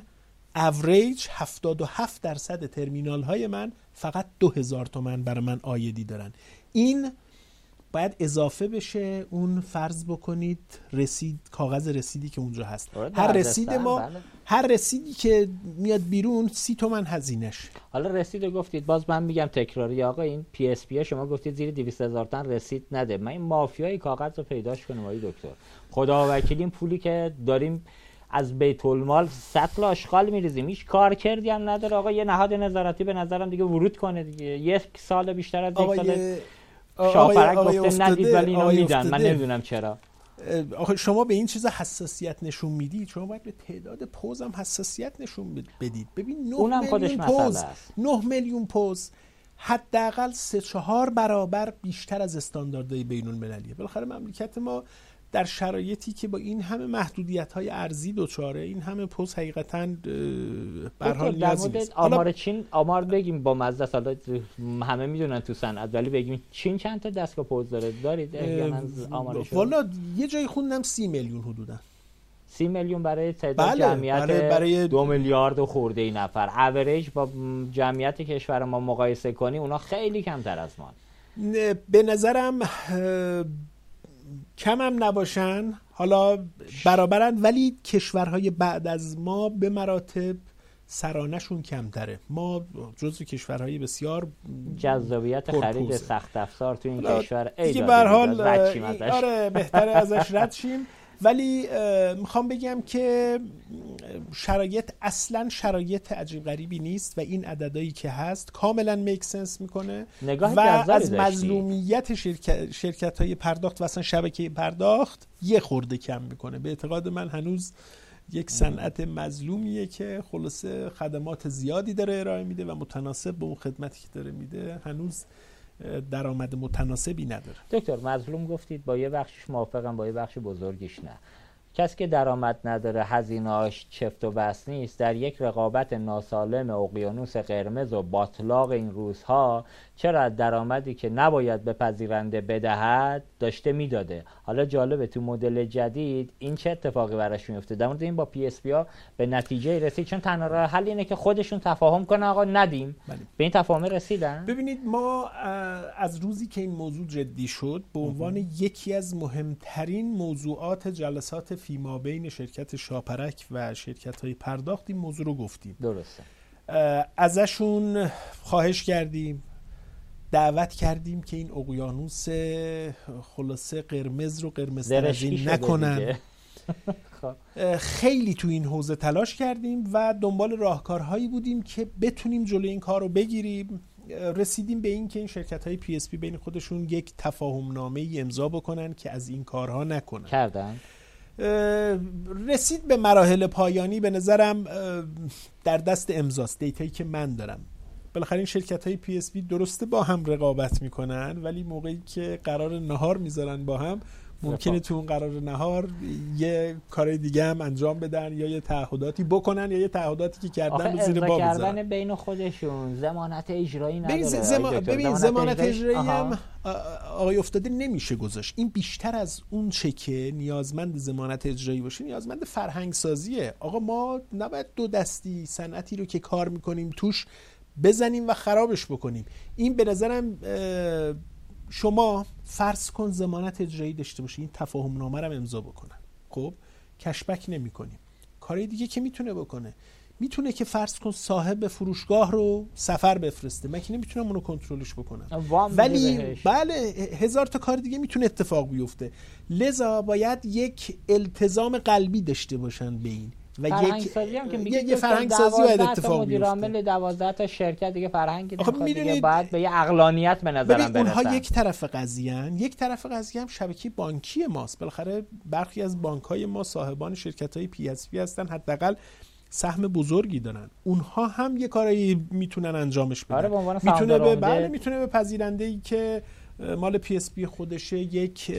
اوریج 77% ترمینال های من فقط 2000 تومن برای من عایدی دارن. این باید اضافه بشه اون فرض بکنید رسید، کاغذ رسیدی که اونجا هست. هر رسید ما بله. هر رسیدی که میاد بیرون 30 تومن هزینش. حالا رسید رو گفتید، باز من میگم تکراری آقا این پی اس پی شما گفتید زیر 200,000 تومان رسید نده. من این مافیای کاغذ رو پیداش کنم آقای دکتر. خدا وکیل این پولی که داریم از بیت المال سطل اشغال می‌ریزیم، هیچ کار کردی هم نداره آقا. یه نهاد نظارتی به نظرم دیگه ورود کنه دیگه. یک سال بیشتر از یک سال شاپرک گفته ندید ولی اینا میدن، من نمیدونم چرا. آخه شما به این چیزا حساسیت نشون میدید، شما باید به تعداد پوز هم حساسیت نشون بدید. ببین 9 میلیون پوز حداقل 3-4 برابر بیشتر از استانداردهای بین المللیه. بالاخره مملکت ما در شرایطی که با این همه محدودیت‌های ارزی دوچاره، این همه پوز حقیقتاً به هر حال لازم است. آمار چین، آمار بگیم با مزه سالا همه میدونن تو صنعت، ولی بگیم چین چند تا دستگاه پوز داره دارید احیانا آمارش؟ والا یه جایی خوندم 30 میلیون حدوداً. 30 میلیون برای تعداد جمعیت برای 2 میلیارد و خورده ای نفر. اوریج با جمعیت کشور ما مقایسه کنی اونا خیلی کمتر از ما. به نظرم کم هم نباشن، حالا برابرند، ولی کشورهای بعد از ما به مراتب سرانشون کمتره. ما جزو کشورهای بسیار جذابیت خرید سخت افزار تو این کشور ایجاد برحال آره بهتره ازش رد شیم. ولی میخوام بگم که شرایط اصلا شرایط عجیب غریبی نیست و این عددهایی که هست کاملا میک سنس میکنه و از مظلومیت شرکت های پرداخت و اصلا شبکه پرداخت یه خورده کم میکنه. به اعتقاد من هنوز یک صنعت مظلومیه که خلاصه خدمات زیادی داره ارائه میده و متناسب با اون خدمتی که داره میده هنوز درآمد متناسبی نداره. دکتر مظلوم گفتید، با یه بخشش موافقم با یه بخش بزرگیش نه. کسی که درآمد نداره، هزینه‌اش چفت و بس نیست، در یک رقابت ناسالم اقیانوس قرمز و باطلاق این روزها چرا از درآمدی که نباید به پذیرنده بدهد داشته میداده. حالا جالبه تو مدل جدید این چه اتفاقی براش میفته؟ در مورد این با پی اس پی ها به نتیجه رسید، چون تنها راه حل اینه که خودشون تفاهم کنن آقا ندیم. به این تفاهم رسیدن. ببینید ما از روزی که این موضوع جدی شد به عنوان یکی از مهمترین موضوعات جلسات فیما بین شرکت شاپرک و شرکت‌های پرداخت این موضوع رو گفتیم. درسته. ازشون خواهش کردیم، دعوت کردیم که این اقیانوس خلاصه قرمز رو قرمزترازی نکنن. خیلی تو این حوزه تلاش کردیم و دنبال راهکارهایی بودیم که بتونیم جلوی این کار رو بگیریم. رسیدیم به این که این شرکت‌های پی اس پی بین خودشون یک تفاهم‌نامه‌ای امضا بکنن که از این کارها نکنن. کردن. رسید به مراحل پایانی، به نظرم در دست امضاست، دیتایی که من دارم. بالاخره این شرکت‌های پی اس پی درسته با هم رقابت می‌کنن، ولی موقعی که قرار نهار می‌ذارن با هم ممکنه تو اون قرار نهار یه کارای دیگه هم انجام بدن یا یه تعهداتی بکنن یا یه تعهداتی که کردن رو زیر باب بذارن بین خودشون. ضمانت اجرایی نداره. ببین ضمانت اجرایی هم آقای افتاده نمیشه گذاشت. این بیشتر از اون چه که نیازمند ضمانت اجرایی باشه نیازمند فرهنگ سازیه. آقا ما نباید دو دستی صنعتی رو که کار می‌کنیم توش بزنیم و خرابش بکنیم. این به نظرم شما فرض کن ضمانت اجرایی داشته باشی، این تفاهم نامه رو امضا بکنن، خب کشبک نمی کنیم. کاری دیگه که میتونه بکنه، میتونه که فرض کن صاحب فروشگاه رو سفر بفرسته، من که نمیتونم اونو کنترلش بکنم، ولی بله هزار تا کار دیگه میتونه اتفاق بیفته. لذا باید یک التزام قلبی داشته باشن به این و یه فرهنگ سازی باید اتفاق بیفته. مدیر عامل 12 تا شرکت دیگه فرهنگی دیگه باید به یه عقلانیت به نظرم برسن. اونها یک طرف قضیه‌ان، یک طرف قضیه هم شبکه بانکی ماست. بالاخره برخی از بانک‌های ما صاحبان شرکت‌های پی اس پی هستن، حداقل سهم بزرگی دارن. اونها هم یه کاری میتونن انجامش بدن. آره میتونه به پذیرنده‌ای که مال پی اس پی خودشه یک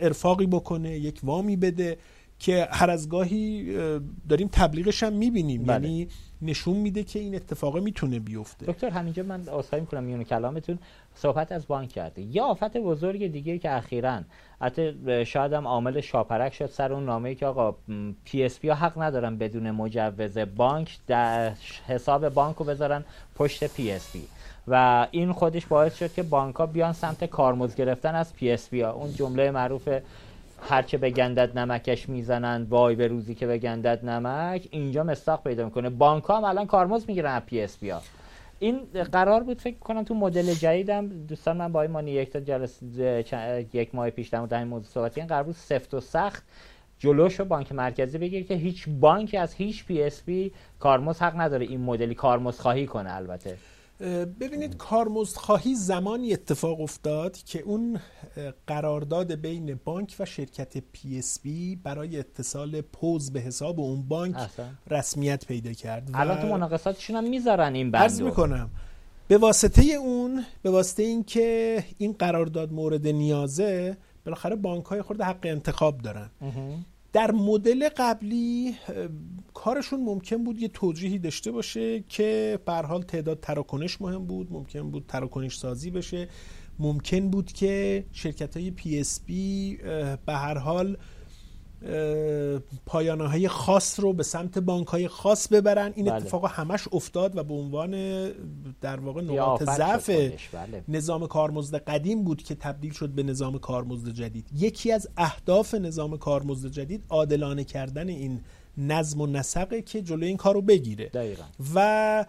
ارفاقی بکنه، یک وامی بده که هر از گاهی داریم تبلیغش هم می‌بینیم. یعنی نشون میده که این اتفاقه میتونه بیفته. دکتر همینجا من آسایی میکنم میون کلامتون، صحبت از بانک کرده. یه آفت بزرگ دیگه که اخیراً حتی شاید هم عامل شاپرک شد سر اون نامه‌ای که آقا پی اس پی ها حق ندارن بدون مجوز بانک در حساب بانک رو بذارن پشت پی اس پی و این خودش باعث شد که بانک‌ها بیان سمت کارمزد گرفتن از پی اس پی ها. اون جمله معروف هرچه به گندت نمکش میزنن وای به روزی که به گندت نمک، اینجا مستاق پیدا میکنه. بانک ها هم الان کارمزد میگیرن از پی اس پی ها. این قرار بود فکر کنم تو مدل جدیدم دوستان من با این مانی یک تا جلسه یک ماه پیش در این موضوع صحبت کردن، قرار بود سفت و سخت جلوشو بانک مرکزی بگیره که هیچ بانکی از هیچ پی اس پی کارمزد حق نداره این مدلی کارمزد خواهی کنه. البته ببینید کارمزدخواهی زمانی اتفاق افتاد که اون قرارداد بین بانک و شرکت پی اس بی برای اتصال پوز به حساب اون بانک رسمیت پیدا کرد. الان تو مناقصاتشون هم میذارن این بندو. عرض میکنم به واسطه اون، به واسطه این که این قرارداد مورد نیازه، بالاخره بانک‌های خورده حق انتخاب دارن. در مدل قبلی کارشون ممکن بود یه توجیهی داشته باشه که به هر حال تعداد تراکنش مهم بود، ممکن بود تراکنش سازی بشه، ممکن بود که شرکت‌های پی اس پی به هر حال پایانه‌های خاص رو به سمت بانک‌های خاص ببرن. این اتفاقا همش افتاد و به عنوان در واقع نقاط ضعف نظام کارمزد قدیم بود که تبدیل شد به نظام کارمزد جدید. یکی از اهداف نظام کارمزد جدید عادلانه کردن این نظم و نسقه که جلوی این کارو بگیره دقیقا. و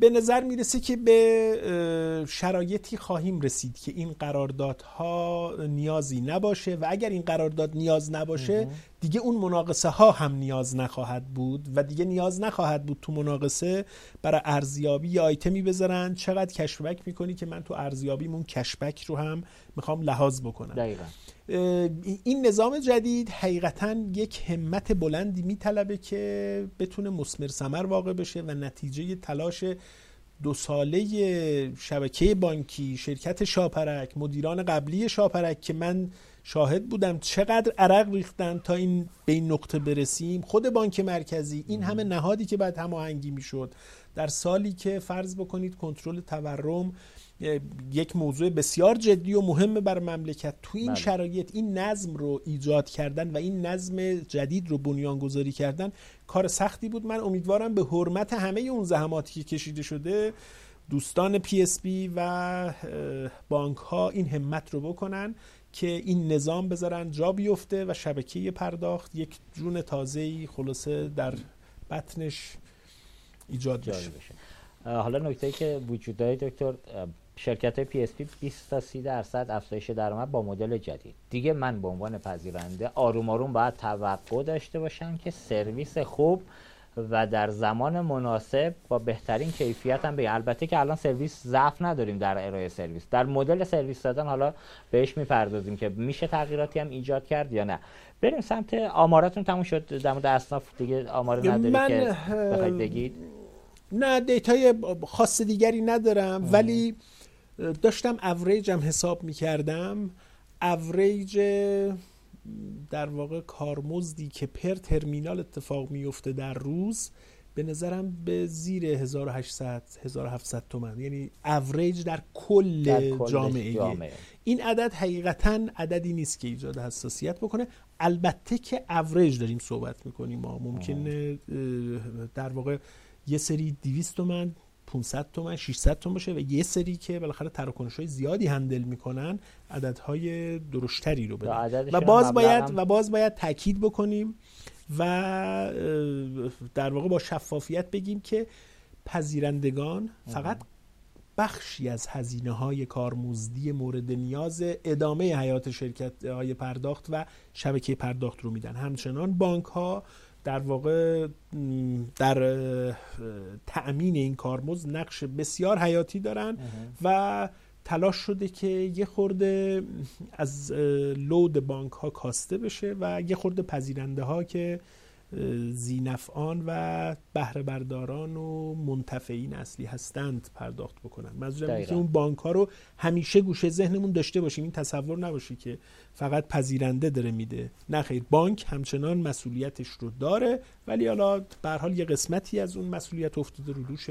به نظر میرسه که به شرایطی خواهیم رسید که این قراردادها نیازی نباشه و اگر این قرارداد نیاز نباشه دیگه اون مناقصه ها هم نیاز نخواهد بود و دیگه نیاز نخواهد بود تو مناقصه برای ارزیابی یا آیتمی بذارن چقدر کشبک میکنی که من تو ارزیابیمون کشبک رو هم میخوام لحاظ بکنم. دقیقا. این نظام جدید حقیقتاً یک همت بلندی میطلبه که بتونه مثمر ثمر واقع بشه و نتیجه تلاش 2 ساله شبکه بانکی، شرکت شاپرک، مدیران قبلی شاپرک که من شاهد بودم چقدر عرق ریختن تا این به این نقطه برسیم. خود بانک مرکزی، این همه نهادی که بعد هماهنگی میشد در سالی که فرض بکنید کنترل تورم یک موضوع بسیار جدی و مهم بر مملکت، تو این شرایط این نظم رو ایجاد کردن و این نظم جدید رو بنیانگذاری کردن کار سختی بود. من امیدوارم به حرمت همه اون زحماتی که کشیده شده دوستان پی اس پی و بانک ها این همت رو بکنن که این نظام بذارن جا بیفته و شبکه پرداخت یک جون تازه‌ای خلاصه در بطنش ایجاد بشه. حالا نکته‌ای که وجود داره دکتر، شرکت‌های پی اس پی 20-30% افزایش درآمد با مدل جدید دیگه، من به عنوان پذیرنده آروم آروم باید توقع داشته باشم که سرویس خوب و در زمان مناسب با بهترین کیفیت هم بگه. البته که الان سرویس ضعف نداریم در ارائه سرویس، در مدل سرویس دادن حالا بهش میپردازیم که میشه تغییراتی هم ایجاد کرد یا نه. بریم سمت آماراتون. تموم شد در مورد اصناف دیگه آمار نداری که بخواید بگید؟ نه، دیتای خاص دیگری ندارم ولی داشتم اوریج هم حساب میکردم. اوریج در واقع کارمزدی که پر ترمینال اتفاق میفته در روز به نظرم به زیر 1800-1700 تومان، یعنی اوریج در کل جامعه. این عدد حقیقتاً عددی نیست که ایجاد حساسیت بکنه. البته که اوریج داریم صحبت میکنیم، ما ممکنه در واقع یه سری 200 تومان 500 تومن 600 تومن باشه و یه سری که بالاخره تراکنش‌های زیادی هندل میکنن عددهای درشتری رو بدن. و باز باید تاکید بکنیم و در واقع با شفافیت بگیم که پذیرندگان فقط بخشی از هزینه‌های کارمزدی مورد نیاز ادامه حیات شرکت‌های پرداخت و شبکه پرداخت رو میدن. همچنان بانک‌ها در واقع در تأمین این کارمزد نقش بسیار حیاتی دارن و تلاش شده که یه خورده از لود بانک ها کاسته بشه و یه خورده پذیرنده ها که ذینفعان و بهره برداران و منتفعین اصلی هستند پرداخت بکنن. منظورم اینه که اون بانک ها رو همیشه گوشه ذهنمون داشته باشیم، این تصور نباشه که فقط پذیرنده داره میده. نه خیر، بانک همچنان مسئولیتش رو داره ولی حالا به هر حال یه قسمتی از اون مسئولیت افتاده رو دوش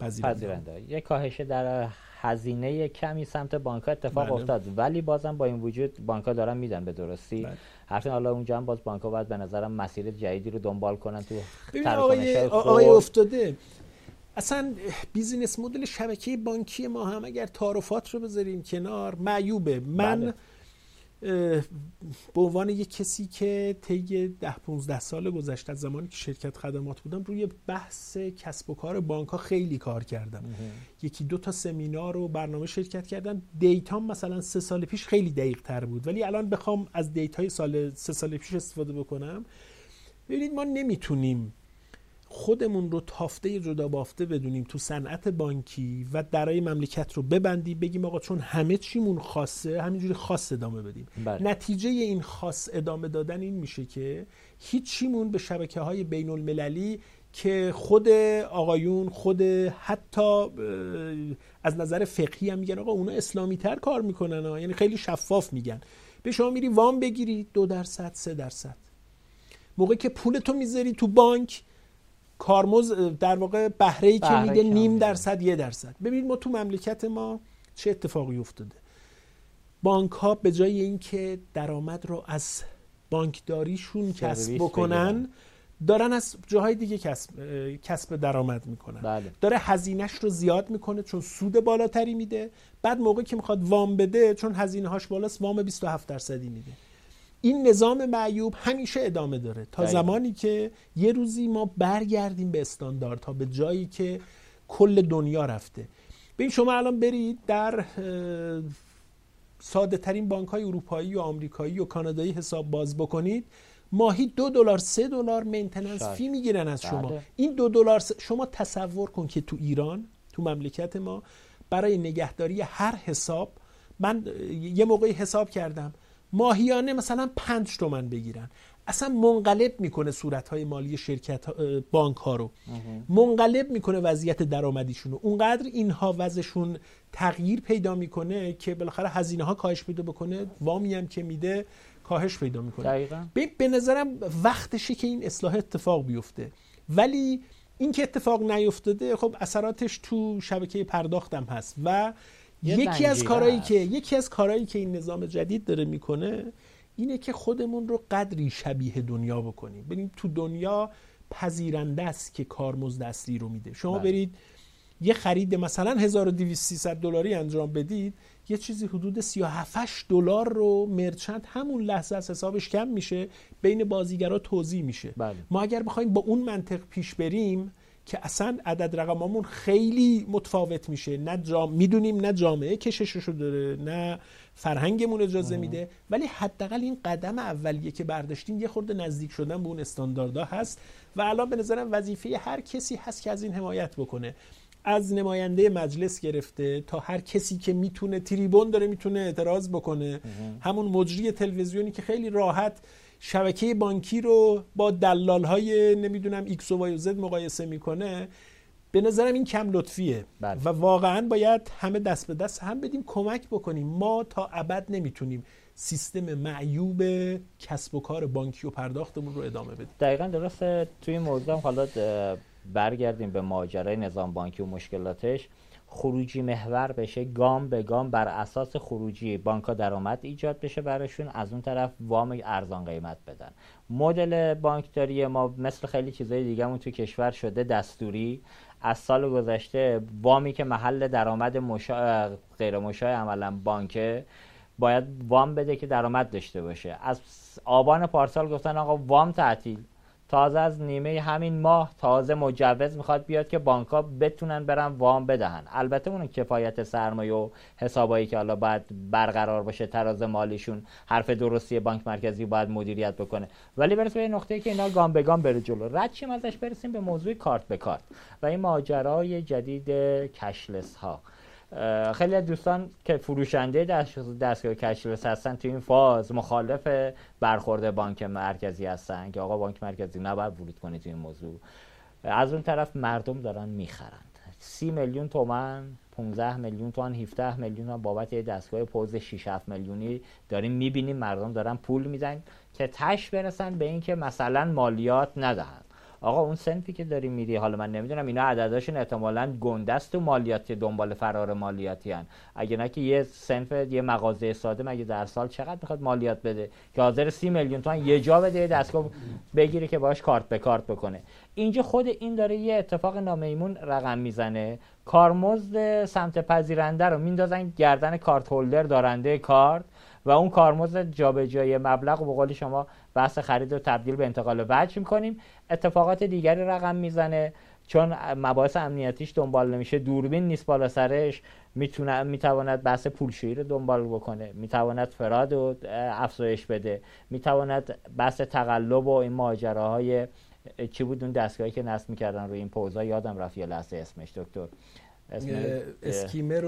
پذیرنده. یک کاهش در هزینه کمی سمت بانک‌ها اتفاق افتاد ولی بازم با این وجود بانک‌ها دارن میدن به درستی. حتما حالا اونجا هم باز بانک‌ها باید به نظرم مسیر جدیدی رو دنبال کنن تو تراکنش‌های خود. آقای افتاده، اصلا بیزینس مدل شبکه بانکی ما هم اگر تعارفات رو بذاریم کنار معیوبه. من به عنوان یک کسی که طی 10-15 سال گذشته از زمانی که شرکت خدمات بودم روی بحث کسب و کار بانک‌ها خیلی کار کردم. 1-2 سمینار و برنامه شرکت کردم. دیتا مثلا 3 سال پیش خیلی دقیق تر بود ولی الان بخوام از دیتای 3 سال پیش استفاده بکنم، ببینید ما نمیتونیم خودمون رو تافته جدا بافته بدونیم تو صنعت بانکی و درای مملکت رو ببندیم بگیم آقا چون همه چیمون خاصه همینجوری خاص ادامه بدیم. نتیجه این خاص ادامه دادن این میشه که هیچ چیمون به شبکه‌های بین المللی که خود آقایون خود حتی از نظر فقهی هم میگن آقا اونا اسلامی تر کار میکنن یعنی خیلی شفاف میگن به شما میری وام بگیری 2%-3%، موقعی که پولتو میذاری تو بانک کارمزد در واقع بهره‌ای که میده 0.5%-1%. ببینید ما تو مملکت ما چه اتفاقی افتاده. بانک ها به جای اینکه درآمد رو از بانکداریشون کسب بکنن دارن از جاهای دیگه کسب درآمد میکنن. داره هزینه‌اش رو زیاد میکنه چون سود بالاتری میده، بعد موقعی که میخواد وام بده چون هزینه‌هاش بالاست وام 27% میده. این نظام معیوب همیشه ادامه داره تا زمانی که یه روزی ما برگردیم به استانداردها، به جایی که کل دنیا رفته. ببین شما الان برید در ساده ترین بانک های اروپایی و آمریکایی و کانادایی حساب باز بکنید، ماهی $2-3 مینتیننس فی میگیرن از شما. این $2 شما تصور کن که تو ایران تو مملکت ما برای نگهداری هر حساب، من یه موقعی حساب کردم ماهیانه مثلا 5 تومن بگیرن، اصلا منقلب میکنه صورت‌های مالی شرکت بانک ها رو، منقلب میکنه وضعیت درآمدیشون رو. اونقدر اینها وضعشون تغییر پیدا میکنه که بالاخره هزینه ها کاهش پیدا بکنه، وامی هم که میده کاهش پیدا میکنه. دقیقاً. به نظرم وقتشه که این اصلاح اتفاق بیفته، ولی این که اتفاق نیفتاده خب اثراتش تو شبکه پرداخت هم هست و یکی از کارهایی که این نظام جدید داره میکنه اینه که خودمون رو قدری شبیه دنیا بکنیم. ببینید تو دنیا پذیرنده است که کارمزد اصلی رو میده. شما برید یه خرید مثلا 1200-300 دلاری انجام بدید، یه چیزی حدود 37-8 دلار رو مرچند همون لحظه از حسابش کم میشه، بین بازیگرا توزیع میشه. بله. ما اگر بخوایم با اون منطق پیش بریم که اصلا عدد رقمامون خیلی متفاوت میشه، نه میدونیم نه جامعه کشششو داره نه فرهنگمون اجازه میده، ولی حداقل این قدم اولیه که برداشتیم یه خورده نزدیک شدن به اون استانداردها هست و الان به نظرم وظیفه هر کسی هست که از این حمایت بکنه، از نماینده مجلس گرفته تا هر کسی که میتونه تریبون داره میتونه اعتراض بکنه، همون مجری تلویزیونی که خیلی راحت شبکه بانکی رو با دلال‌های نمیدونم ایکس و وای و زد مقایسه میکنه، به نظرم این کم لطفیه. بله. و واقعا باید همه دست به دست هم بدیم کمک بکنیم. ما تا ابد نمیتونیم سیستم معیوب کسب و کار بانکی و پرداختمون رو ادامه بدیم. دقیقاً درسته. توی این موضوع حالا برگردیم به ماجرای نظام بانکی و مشکلاتش، خروجی محور بشه، گام به گام بر اساس خروجی بانک‌ها درآمد ایجاد بشه براشون، از اون طرف وام ارزان قیمت بدن. مدل بانکداری ما مثل خیلی چیزای دیگه‌مون تو کشور شده دستوری. از سال گذشته وامی که محل درآمد غیر مشاع عملاً بانکه باید وام بده که درآمد داشته باشه. از آبان پارسال گفتن آقا وام تعطیل، تازه از نیمه همین ماه تازه مجوز میخواد بیاد که بانک‌ها بتونن برن وام بدهن. البته اون کفایت سرمایه و حسابایی که حالا باید برقرار باشه، تراز مالیشون حرف درستی بانک مرکزی باید مدیریت بکنه، ولی برسیم به نقطه‌ای که اینا گام به گام بره جلو. رد شیم ازش برسیم به موضوع کارت به کارت و این ماجرای جدید کشلس ها. خیلی از دوستان که فروشنده دستگاه کشلس هستن تو این فاز مخالف برخورد بانک مرکزی هستن که آقا بانک مرکزی نباید ورود کنه تو این موضوع. از اون طرف مردم دارن میخرند، 30 میلیون تومان، 15 میلیون تومان، 17 میلیون تومان بابت یه دستگاه پوز 6-7 میلیونی داریم میبینیم مردم دارن پول میدن که تش برسن به این که مثلا مالیات ندهن. آقا اون صنفی که داری میری، حالا من نمیدونم اینا عدداشون احتمالاً گندست و مالیاتی دنبال فرار مالیاتی هن، اگه نه که یه صنف یه مغازه ساده مگه در سال چقدر میخواد مالیات بده که حاضر 30 میلیون تومان یه جا بده یه دستگاه بگیری که باش کارت به کارت بکنه. اینجا خود این داره یه اتفاق نامیمون رقم میزنه، کارمزد سمت پذیرنده رو میندازن گردن کارت هولدر دارنده کارت و اون کارمزد جابجایی مبلغ به قول شما بحث خرید رو تبدیل به انتقال وجه می‌کنیم. اتفاقات دیگری رقم میزنه چون مباحث امنیتیش دنبال نمیشه، دوربین نیست بالا سرش، میتواند بحث پولشویی رو دنبال بکنه، میتواند فراد رو افزایش بده، میتواند بحث تقلب و این ماجراهای چی بود اون دستگاهی که نصب می‌کردن روی این پوزا یادم رفت یه لحظه اسمش دکتر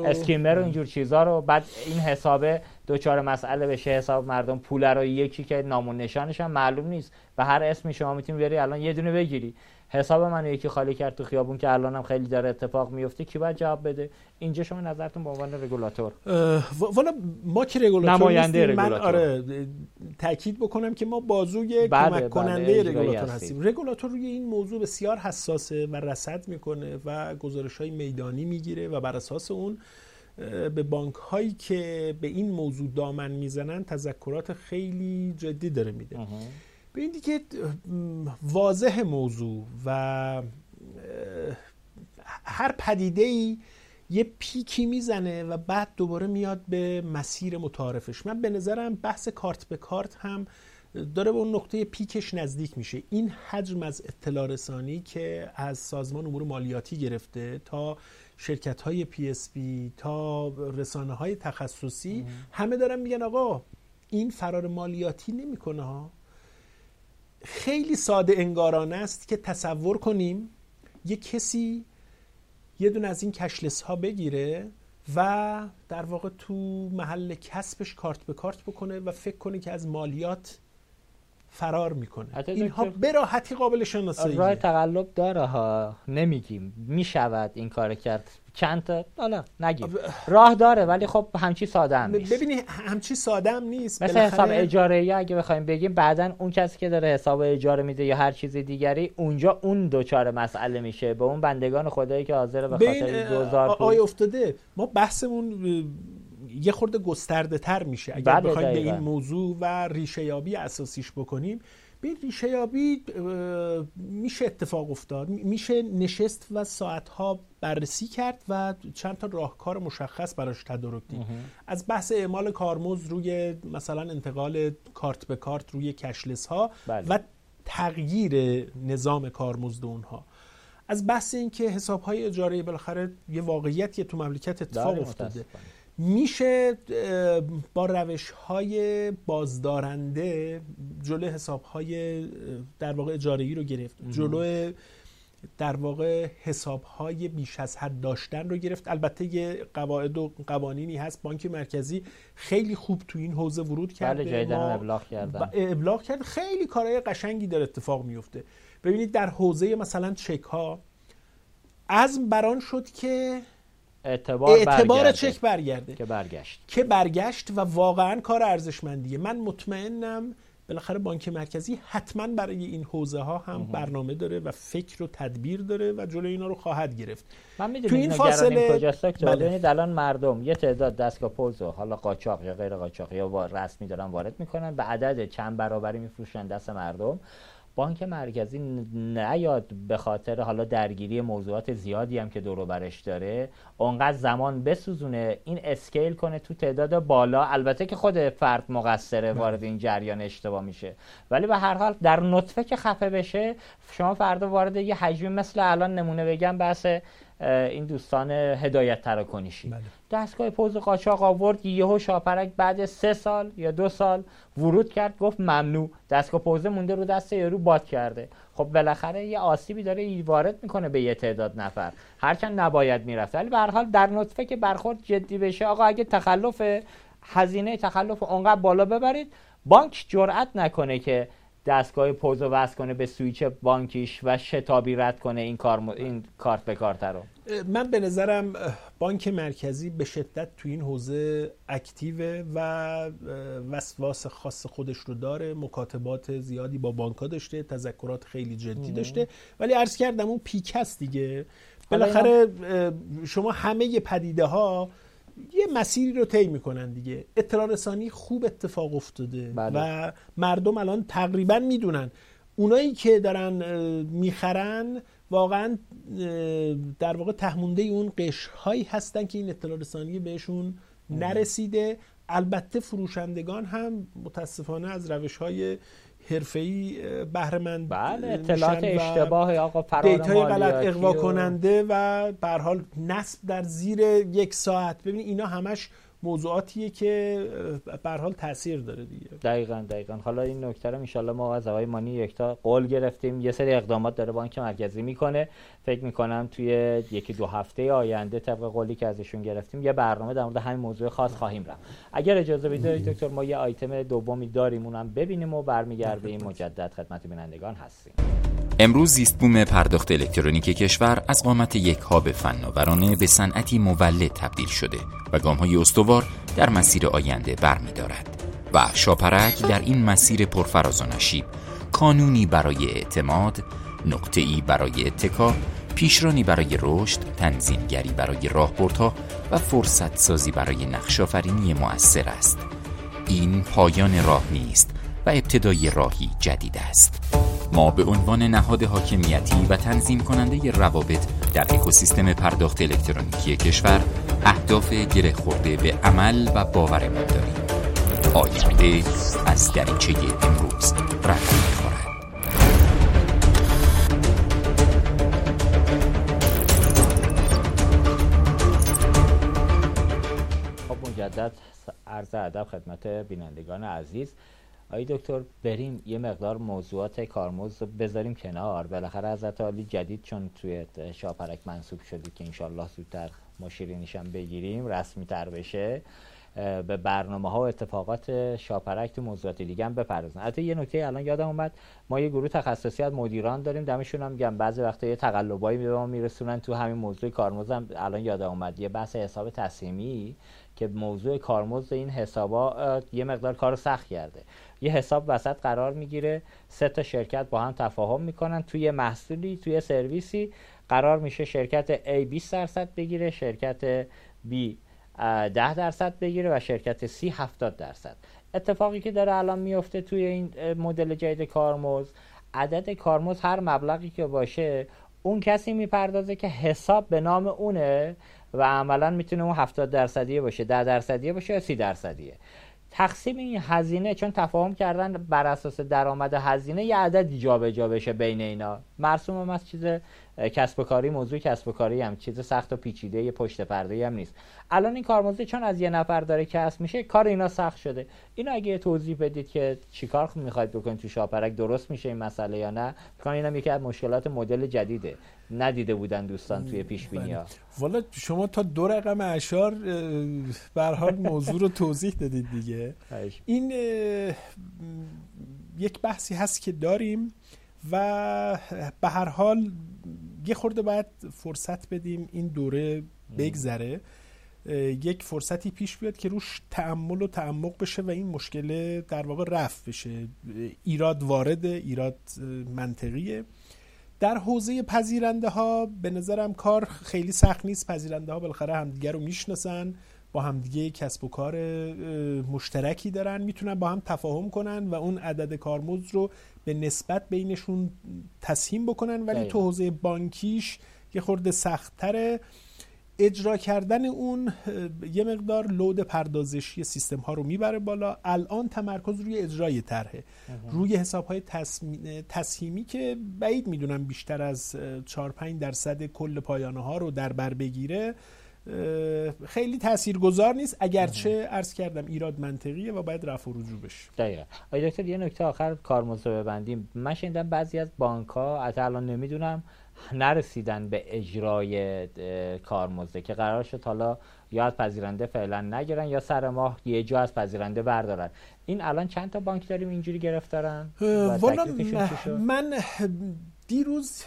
اسکیمر و اینجور چیزا رو، بعد این حسابه دوچار مسئله بشه، حساب مردم پول رو یکی که نام و نشانش هم معلوم نیست و هر اسمی شما میتونی بیاری الان یه دونه بگیری، حساب منو یکی خالی کرد تو خیابون که الانم خیلی داره اتفاق میفته، کی باید جواب بده؟ اینجا شما نظرتون به عنوان رگولاتور؟ والا ما که رگولاتور نیستیم، من آره تاکید بکنم که ما بازوی کمک کننده رگولاتور هستیم. رگولاتور روی این موضوع بسیار حساسه و رصد میکنه و گزارش‌های میدانی میگیره و بر اساس اون به بانک‌هایی که به این موضوع دامن میزنن تذکرات خیلی جدی داره میده. به این دیگه واضح موضوع و هر پدیده‌ای یه پیکی میزنه و بعد دوباره میاد به مسیر متعارفش. من به نظرم بحث کارت به کارت هم داره به اون نقطه پیکش نزدیک میشه. این حجم از اطلاع رسانی که از سازمان امور مالیاتی گرفته تا شرکت‌های PSP تا رسانه‌های تخصصی همه دارن میگن آقا این فرار مالیاتی نمی‌کنه ها. خیلی ساده انگارانه است که تصور کنیم یه کسی یه دونه از این کشلس ها بگیره و در واقع تو محل کسبش کارت به کارت بکنه و فکر کنه که از مالیات فرار میکنه. اینها به راحتی قابل شناسایی، راه تقلب داره ها، نمیگیم میشود این کارو کرد، چند تا حالا نگیم راه داره، ولی خب همچی ساده هم نیست. ببینید همچی ساده هم نیست، مثلا حساب اجاره اگه بخوایم بگیم، بعدن اون کسی که داره حساب اجاره میده یا هر چیز دیگری، اونجا اون دوچار مسئله میشه، به اون بندگان خدایی که حاضر به خاطر گذار آی افتاده. ما بحثمون یه خورده گسترده تر میشه اگر بخوایم به این موضوع و ریشه یابی اساسیش بکنیم. به ریشه یابی میشه اتفاق افتاد، میشه نشست و ساعتها بررسی کرد و چند تا راهکار مشخص براش تدارک دید. از بحث اعمال کارمزد روی مثلا انتقال کارت به کارت روی کشلس ها و تغییر نظام کارمزد اونها، از بحث این که حساب های اجاره بالاخره یه واقعیتیه تو مملکت اتفاق افتاده، میشه با روش‌های بازدارنده جلو حساب‌های در واقع اجاره‌ای رو گرفت، جلو در واقع حساب‌های بیش از حد داشتن رو گرفت. البته یه قواعد و قوانینی هست، بانک مرکزی خیلی خوب تو این حوزه ورود کرده، ابلاغ کرد، خیلی کارهای قشنگی داره اتفاق میفته. ببینید در حوزه مثلا چک‌ها عزم بران شد که اعتبار چک برگرده، که برگشت و واقعا کار ارزشمندیه. من مطمئنم بالاخره بانک مرکزی حتما برای این حوزه ها هم برنامه داره و فکر و تدبیر داره و جلوی اینا رو خواهد گرفت. من میدونم تو این فاصله کجاست که ببینید الان مردم یه تعداد دستگاه پوز و حالا قاچاق یا غیر قاچاق یا رسمی دارن وارد میکنن، به عدد چند برابری میفروشن دست مردم. بانک مرکزی نیاد به خاطر حالا درگیری موضوعات زیادی هم که دور و برش داره اونقدر زمان بسوزونه، این اسکیل کنه تو تعداد بالا. البته که خود فرد مقصره، وارد این جریان اشتباه میشه، ولی به هر حال در نطفه که خفه بشه شما فردا وارد یه حجم، مثل الان نمونه بگم بحث این دوستان هدایت تراکنشی، دستگاه پوز قاچاق آورد یهو شاپرک بعد 3 سال یا 2 سال ورود کرد گفت ممنوع، دستگاه پوز مونده رو دست یارو باد کرده. خب بالاخره یه آسیبی داره وارد میکنه به یه تعداد نفر، هرچند نباید میرفت، ولی به هر حال در نطفه که برخورد جدی بشه، آقا اگه تخلف هزینه تخلف اونقدر بالا ببرید، بانک جرئت نکنه که دستگاه پوز رو وصل کنه به سویچ بانکیش و شتابی رد کنه این کارت به کارت رو. من به نظرم بانک مرکزی به شدت تو این حوزه اکتیو و وسواس خاص خودش رو داره، مکاتبات زیادی با بانک‌ها داشته، تذکرات خیلی جدی داشته، ولی عرض کردم اون پیکست دیگه. بالاخره شما همه پدیده ها یه مسیری رو طی میکنن دیگه. اطلاع رسانی خوب اتفاق افتاده و مردم الان تقریبا میدونن، اونایی که دارن میخرن واقعا در واقع تهمونده اون قشرهایی هستن که این اطلاع رسانی بهشون نرسیده. البته فروشندگان هم متاسفانه از روش‌های حرفه‌ای بهره مند، اطلاعات اشتباه آقا فرار مالیاتی، دیتای غلط، اغوا کننده و به هر حال نصب در زیر 1 ساعت. ببینید اینا همش موضوعاتیه که به هر حال تاثیر داره دیگه. دقیقاً. حالا این نکته رو ان شاءالله ما از آقای مانی یکتا قول گرفتیم، یه سری اقدامات داره بانک مرکزی میکنه. فکر میکنم توی 1-2 هفته آینده طبق قولی که ازشون گرفتیم یه برنامه در مورد همین موضوع خاص خواهیم رفت. اگر اجازه بدید دکتر، ما یه آیتم دومی داریم، اونم ببینیم و برمیگردیم مجدد خدمت بینندگان هستیم. امروز زیست بوم پرداخت الکترونیک کشور از قامت یک هاب فناورانه به صنعتی مولد تبدیل شده و گام‌های استوار در مسیر آینده برمی‌دارد و شاپرک در این مسیر پرفراز و نشیب کانونی برای اعتماد، نقطه‌ای برای اتکا، پیشرانی برای رشد، تنظیمگری برای راهبردها و فرصت‌سازی برای نقش‌آفرینی مؤثر است. این پایان راه نیست و ابتدای راهی جدید است. ما به عنوان نهاد حاکمیتی و تنظیم کننده روابط در اکوسیستم پرداخت الکترونیکی کشور اهداف گره خورده به عمل و باورمان داریم. آینده از دریچه امروز رقم می‌خورد. خب مجدد عرض ادب خدمت بینندگان عزیز. آی دکتر، بریم یه مقدار موضوعات کارمزد بذاریم کنار. بالاخره حضرت عالی جدید چون توی شاپرک منصوب شده که انشالله زودتر ما شیرینیش هم بگیریم رسمی تر بشه، به برنامه‌ها و اتفاقات شاپرک تو موضوعات دیگه هم بپردازن. البته یه نکته الان یادم اومد، ما یه گروه تخصصی از مدیران داریم، دمشون هم گرم، بعضی وقتا یه تقلبایی به ما میرسونن تو همین موضوع کارمزد. هم الان یادم اومد یه بحث حساب تصمیمی که موضوع کارمزد این حسابا یه مقدار کارو سخت کرده. یه حساب وسط قرار میگیره، سه تا شرکت با هم تفاهم میکنن توی محصولی، توی سرویسی، قرار میشه شرکت A 20% بگیره، شرکت B 10% بگیره و شرکت C 70%. اتفاقی که داره الان میفته توی این مدل جدید کارمزد، عدد کارمزد هر مبلغی که باشه اون کسی میپردازه که حساب به نام اونه و عملا میتونه اون 70% باشه، 10% باشه یا 30%. تقسیم این هزینه، چون تفاهم کردن بر اساس درآمد هزینه یه عددی جابجا بشه بین اینا، مرسوم هم از چیز کسب و کاری، موضوع کسب و کاری هم چیز سخت و پیچیده یه پشت پرده هم نیست. الان این کارمزد چون از یه نفر داره کسب میشه، کار اینا سخت شده. اینو اگه توضیح بدید که چیکار میخواید بکنید تو شاپرک، درست میشه این مسئله یا نه؟ فکر اینم یکی از مشکلات مدل جدیده، ندیده بودن دوستان توی پیش بینی‌ها. والا شما تا دو رقم اعشار به هر حال موضوع رو توضیح دادید دیگه. این یک بحثی هست که داریم و به هر حال یه خورده باید فرصت بدیم این دوره بگذره، یک فرصتی پیش بیاد که روش تأمل و تعمق بشه و این مشکل در واقع رفع بشه. ایراد وارده، ایراد منطقیه. در حوزه پذیرنده ها به نظرم کار خیلی سخت نیست، پذیرنده ها بالاخره همدیگه رو میشناسن، با همدیگه کسب و کار مشترکی دارن، میتونن با هم تفاهم کنن و اون عدد کارمزد رو به نسبت بینشون تسهیم بکنن. ولی تو حوزه بانکیش یه خورده سخت‌تره، اجرا کردن اون یه مقدار لود پردازشی سیستم ها رو میبره بالا. الان تمرکز روی اجرای طرحه، روی حساب های تسهیمی که بعید میدونم بیشتر از 4-5% کل پایانه ها رو در بر بگیره، خیلی تاثیرگذار نیست، اگرچه عرض کردم ایراد منطقیه و باید رفع و رجوع بشه. دقیقاً. آقای دکتر یه نکته آخر کارمزد رو ببندیم. من شنیدم بعضی از بانک‌ها حتی الان نمیدونم نرسیدن به اجرای کارمزد که قرار شد حالا یا از پذیرنده فعلا نگیرن یا سر ماه یه جا از پذیرنده بردارن. این الان چند تا بانک داریم اینجوری گرفتارن؟ والا من دیروز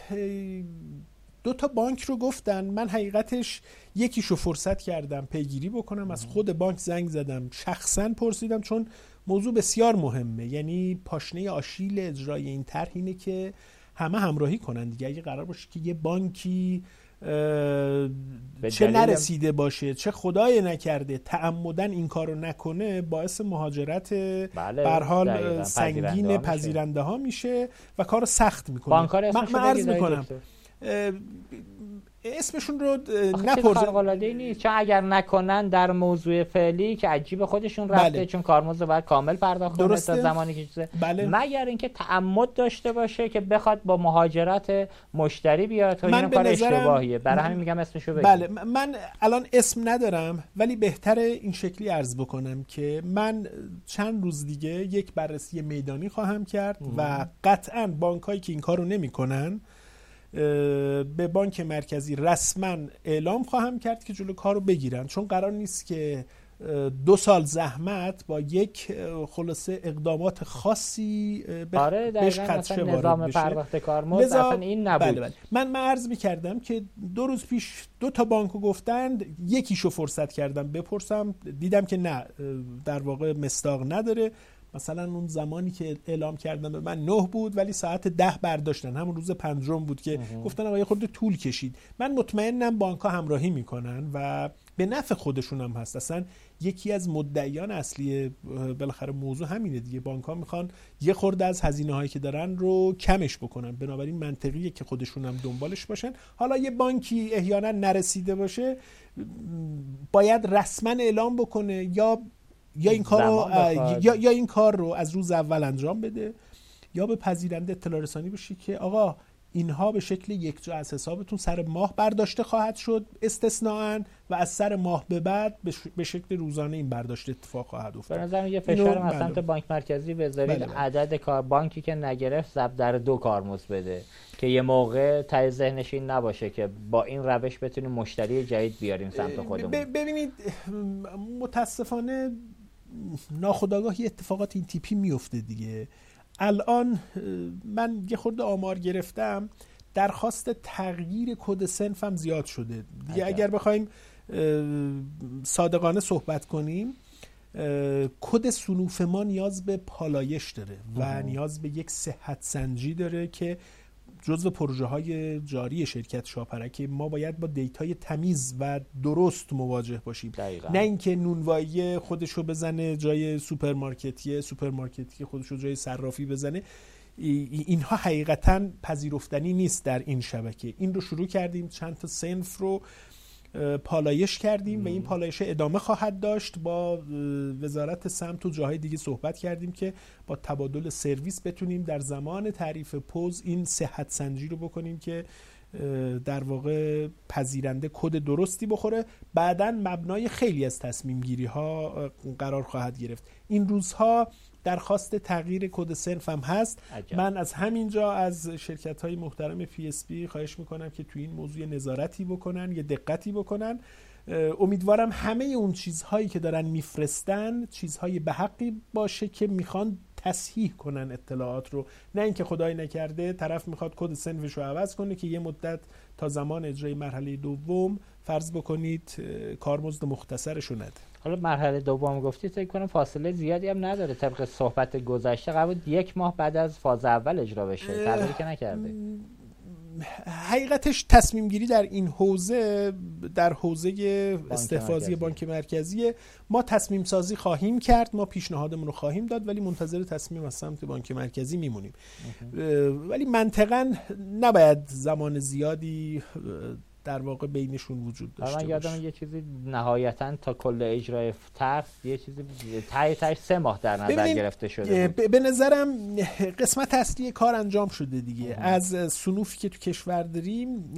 2 تا بانک رو گفتن، من حقیقتش یکیشو فرصت کردم پیگیری بکنم، از خود بانک زنگ زدم شخصا پرسیدم، چون موضوع بسیار مهمه. یعنی پاشنه آشیل اجرای این طرح اینه که همه همراهی کنن دیگه. اگه قرار باشه که یه بانکی چه نرسیده باشه، چه خدای نکرده تعمدن این کارو نکنه، باعث مهاجرت به هر حال سنگین پذیرنده ها میشه و کارو سخت میکنه. من عرض میکنم اسمشون رو نپرسن، خارق‌العاده‌ای نیست، چون اگر نکنن در موضوع فعلی که عجیب خودشون رفته. چون کارمزد باید کامل پرداخت کنه تا زمانی که چیزه، مگر اینکه تعمد داشته باشه که بخواد با مهاجرت مشتری بیاد. تو این کار اشتباهیه، برای همین میگم اسمشو بگید. بله من الان اسم ندارم، ولی بهتره این شکلی عرض بکنم که من چند روز دیگه یک بررسی میدانی خواهم کرد و قطعاً بانکایی که این کارو نمی‌کنن به بانک مرکزی رسما اعلام خواهم کرد که جلو کارو بگیرن، چون قرار نیست که 2 سال زحمت با یک خلاصه اقدامات خاصی بهش خدشه وارد بشه. اصلا این نبود. بله. من عرض می‌کردم که 2 روز پیش 2 تا بانکو گفتند، یکیشو فرصت کردم بپرسم، دیدم که نه، در واقع مصداق نداره. مثلا اون زمانی که اعلام کردن به من 9 بود، ولی ساعت 10 برداشتن، همون روز 5 بود که گفتن آقا یه خورده طول کشید. من مطمئنم بانک‌ها همراهی میکنن و به نفع خودشون هم هست. اصلا یکی از مدعیان اصلی بالاخره موضوع همینه دیگه، بانک‌ها میخوان یه خورده از هزینه هایی که دارن رو کمش بکنن، بنابراین منطقیه که خودشون هم دنبالش باشن. حالا یه بانکی احیانا نرسیده باشه، باید رسما اعلام بکنه یا این کار رو از روز اول انجام بده، یا به پذیرنده اطلاع رسانی بشه که آقا اینها به شکل یک جا از حسابتون سر ماه برداشته خواهد شد استثناءن و از سر ماه به بعد به شکل روزانه این برداشت اتفاق خواهد افتاد. به نظرم یه فشار از سمت بانک مرکزی بذارید عدد کار بانکی که نگرفت ضرب در دو کارمز بده که یه موقع ته ذهنش این نباشه که با این روش بتونیم مشتری جدید بیاریم سمت خودمون. ببینید متاسفانه ناخودآگاه یه اتفاقات این تیپی میفته دیگه. الان من یه خورده آمار گرفتم، درخواست تغییر کد صنف هم زیاد شده دیگه. اگر بخوایم صادقانه صحبت کنیم، کد صنوف ما نیاز به پالایش داره و نیاز به یک صحت سنجی داره که جزو پروژه های جاری شرکت شاپرک ما باید با دیتای تمیز و درست مواجه باشیم. دقیقا. نه اینکه نونوایی خودشو بزنه جای سوپرمارکتی، سوپرمارکتی خودشو جای صرافی بزنه. اینها حقیقتاً پذیرفتنی نیست در این شبکه. این رو شروع کردیم، چند تا صنف رو پالایش کردیم و این پالایش ادامه خواهد داشت. با وزارت سمت و جاهای دیگه صحبت کردیم که با تبادل سرویس بتونیم در زمان تعریف پوز این صحت سنجی رو بکنیم که در واقع پذیرنده کد درستی بخوره. بعداً مبنای خیلی از تصمیم گیری ها قرار خواهد گرفت. این روزها درخواست تغییر کد صنف هم هست. عجب. من از همینجا از شرکت‌های محترم PSP خواهش می‌کنم که توی این موضوع نظارتی بکنن، یه دقتی بکنن. امیدوارم همه اون چیزهایی که دارن میفرستن چیزهای به حقی باشه که میخوان تصحیح کنن اطلاعات رو، نه اینکه خدای نکرده طرف میخواد کد صنفش رو عوض کنه که یه مدت تا زمان اجرای مرحله دوم فرض بکنید کارمزد مختصرش نده. حالا مرحله دوم گفتید فکر کنم فاصله زیادی هم نداره، طبق صحبت گذشته قرار بود 1 ماه بعد از فاز اول اجرا بشه، تغییری که نکرده. حقیقتش تصمیم گیری در این حوزه، در حوزه استحفاظی بانک مرکزی، ما تصمیم سازی خواهیم کرد، ما پیشنهادمون رو خواهیم داد، ولی منتظر تصمیم از سمت بانک مرکزی میمونیم. ولی منطقاً نباید زمان زیادی در واقع بینشون وجود داشته باشه. من یادم یه چیزی نهایتاً تا کل اجرای ترس یه چیزی تایش 3 ماه در نظر گرفته شده. به نظرم قسمت اصلی کار انجام شده دیگه. از صنوفی که تو کشور داریم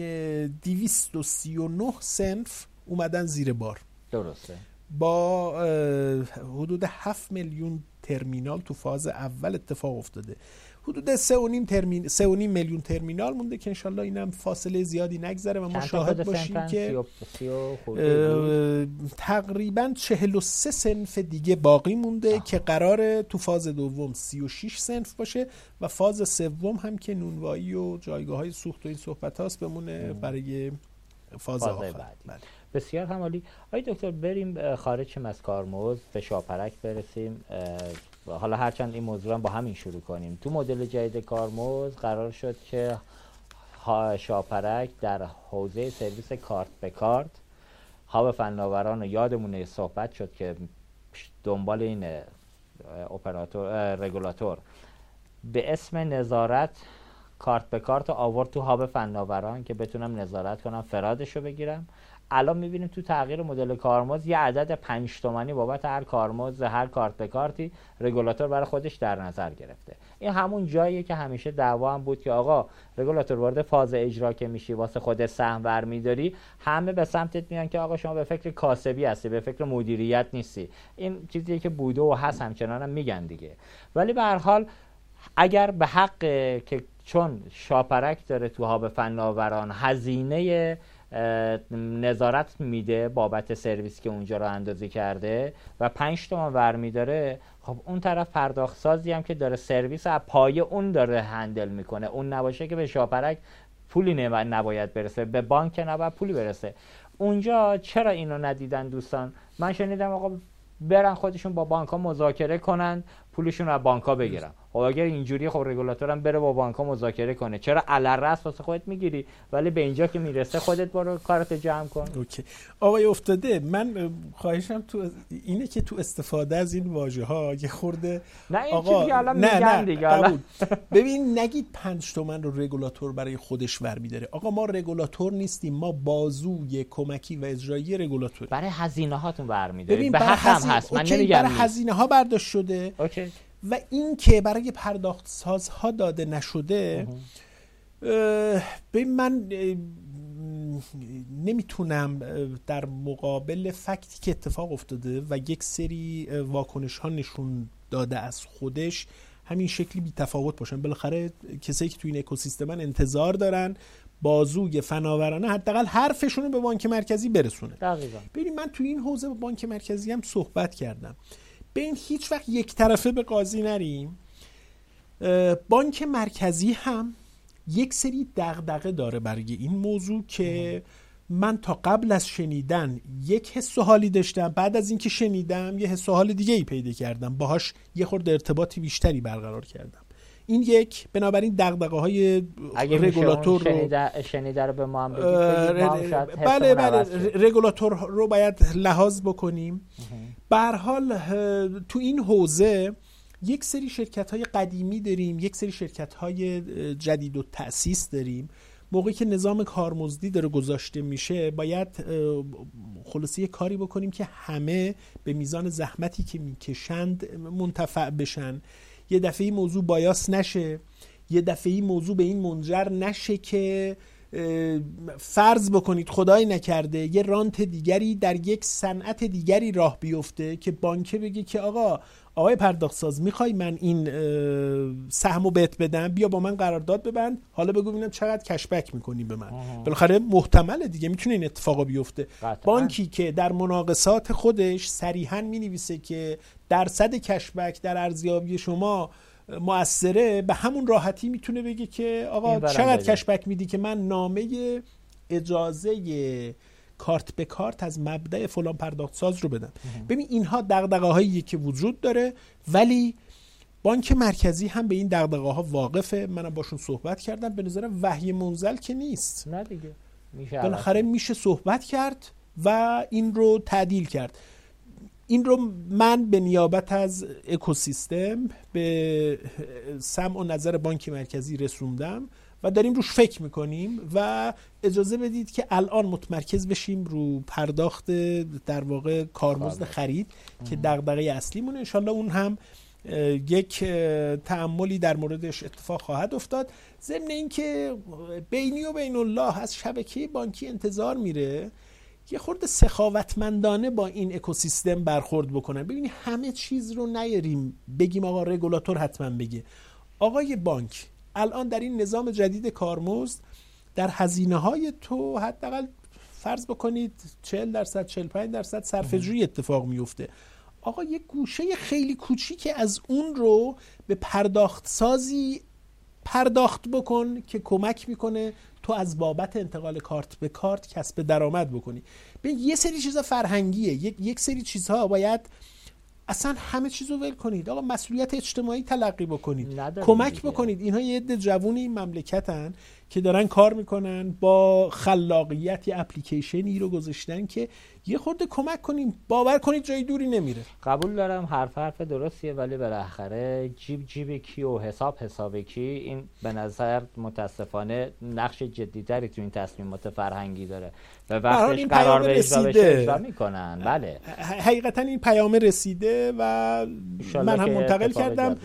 239 صنف اومدن زیر بار. درسته. با حدود 7 میلیون ترمینال تو فاز اول اتفاق افتاده. حدود 3.5 میلیون ترمینال مونده که انشالله اینم فاصله زیادی نگذره و ما شاهد باشیم که تقریبا 43 صنف دیگه باقی مونده که قراره تو فاز دوم 36 صنف باشه و فاز سوم هم که نونوایی و جایگاه‌های سوخت و این صحبت هاست بمونه برای فاز آخر. بله. بسیار همالی. آی دکتر بریم خارج از کارمزد به شاپرک برسیم. حالا هرچند این موضوع رو با همین شروع کنیم. تو مدل جدید کارمزد قرار شد که شاپرک در حوزه سرویس کارت به کارت هاب فناوران و یادمونه صحبت شد که دنبال این اپراتور رگولاتور به اسم نظارت کارت به کارت آورد تو هاب فناوران که بتونم نظارت کنم، فرادشو بگیرم. الان می‌بینیم تو تغییر مدل کارمزد یه عدد 5 تومانی بابت هر کارمزد، هر کارت به کارتی رگولاتور برای خودش در نظر گرفته. این همون جاییه که همیشه دعوا هم بود که آقا رگولاتور وارد فاز اجرا که میشی واسه خودت سهم برمی‌داری، همه به سمتت میان که آقا شما به فکر کاسبی هستی، به فکر مدیریت نیستی. این چیزیه که بوده و هست، همچنان هم میگن دیگه. ولی به هر حال اگر به حق که چون شاپرک داره تو هاب فناوران هزینه نظارت میده بابت سرویس که اونجا رو اندازه کرده و 5 تومن ورمی داره، خب اون طرف پرداخت سازی هم که داره سرویس از پایه اون داره هندل میکنه، اون نباشه که به شاپرک پولی نباید برسه، به بانک نباید پولی برسه. اونجا چرا اینو ندیدن دوستان؟ من شنیدم آقا برن خودشون با بانک ها مذاکره کنن پولشون رو از بانک ها بگیرن. خب اگر اینجوری خب رگولاتور هم بره با بانک ها مذاکره کنه. چرا علرس واسه خودت میگیری ولی به اینجا که میرسه خودت برو کارت جمع کن. اوکی. آقای افتاده من خواهشم تو اینه که تو استفاده از این واژه ها یه خورده نه این آقا... چیزی الان میگن دیگه. ببین نگید 5 تومن رو رگولاتور برای خودش برمی‌داره. آقا ما رگولاتور نیستیم، ما بازوی کمکی و اجرایی رگولاتور. برای هزینه هاتون برمی‌داره. به حق هم هست. من نمیگم برای هزینه ها برداشت شده. اوکی. و این که برای پرداخت سازها داده نشده، به من نمیتونم در مقابل فکتی که اتفاق افتاده و یک سری واکنش ها نشون داده از خودش همین شکلی بی تفاوت باشن. بالاخره کسایی که توی این اکوسیستمن انتظار دارن بازوی فناورانه حداقل حرفشون رو به بانک مرکزی برسونه. دقیقاً. ببین من توی این حوزه با بانک مرکزی هم صحبت کردم. ببین هیچ وقت یک طرفه به قاضی نریم. بانک مرکزی هم یک سری دغدغه داره برای این موضوع که من تا قبل از شنیدن یک حس و حالی داشتم، بعد از اینکه شنیدم یه حس و حال دیگه‌ای پیدا کردم، باهاش یه خورده ارتباطی بیشتری برقرار کردم. این یک، بنابراین دغدغه‌های رگولاتور رو شنیده رو به ما هم بگید. بله رگولاتور رو باید لحاظ بکنیم. به هر حال تو این حوزه یک سری شرکت‌های قدیمی داریم، یک سری شرکت‌های جدید و تأسیس داریم. موقعی که نظام کارمزدی داره گذاشته میشه باید خلاصه یک کاری بکنیم که همه به میزان زحمتی که میکشند منتفع بشن، یه دفعه این موضوع بایاس نشه، یه دفعه این موضوع به این منجر نشه که فرض بکنید خدای نکرده یه رانت دیگری در یک صنعت دیگری راه بیفته که بانکه بگه که آقای پرداخت ساز میخوای من این سهمو بهت بدم، بیا با من قرارداد ببند، حالا بگو ببینم چقدر کشبک میکنی به من. بالاخره محتمله دیگه، میتونه این اتفاقا بیفته. بانکی که در مناقصات خودش صریحاً مینویسه که درصد کشبک در ارزیابی شما مؤثره، به همون راحتی میتونه بگه که آقا چقدر کشبک میدی که من نامه اجازه کارت به کارت از مبدأ فلان پرداخت ساز رو بدم. ببین اینها دغدغه‌هایی که وجود داره، ولی بانک مرکزی هم به این دغدغه‌ها واقفه. منم باشون صحبت کردم، به نظرم وحی منزل که نیست، نه دیگه، بالاخره میشه صحبت کرد و این رو تعدیل کرد. این رو من به نیابت از اکوسیستم به سمع و نظر بانک مرکزی رسوندم و داریم روش فکر میکنیم و اجازه بدید که الان متمرکز بشیم رو پرداخت در واقع کارمزد خرید که دغدغه اصلیمونه. انشالله اون هم یک تأملی در موردش اتفاق خواهد افتاد. ضمن این که بینی و بین الله از شبکه بانکی انتظار میره یه خورده سخاوتمندانه با این اکوسیستم برخورد بکنن. ببینید همه چیز رو نیاریم بگیم آقا رگولاتور حتما بگه. آقای بانک الان در این نظام جدید کارمزد در هزینه های تو حداقل فرض بکنید 40% 45% صرفه جویی اتفاق میفته. آقا یه گوشه خیلی کوچیک از اون رو به پرداخت سازی پرداخت بکن که کمک میکنه تو از بابت انتقال کارت به کارت کسب درآمد بکنی. ببین یه سری چیزا فرهنگیه، یک سری چیزها باید اصلا همه چیزو ول کنید. آقا مسئولیت اجتماعی تلقی بکنید، کمک بکنید. اینها یه عده جوون این مملکتن که دارن کار میکنن، با خلاقیت یه اپلیکیشنی رو گذاشتن که یه خورده کمک کنیم. باور کنید جای دوری نمیره. قبول دارم حرف درستیه، ولی بالاخره جیب کی و حساب کی، این به نظر متاسفانه نقش جدی‌تری تو این تصمیمات فرهنگی داره و وقتش قرار به اجرا میکنن. بله حقیقتا این پیام رسیده و من هم منتقل کردم.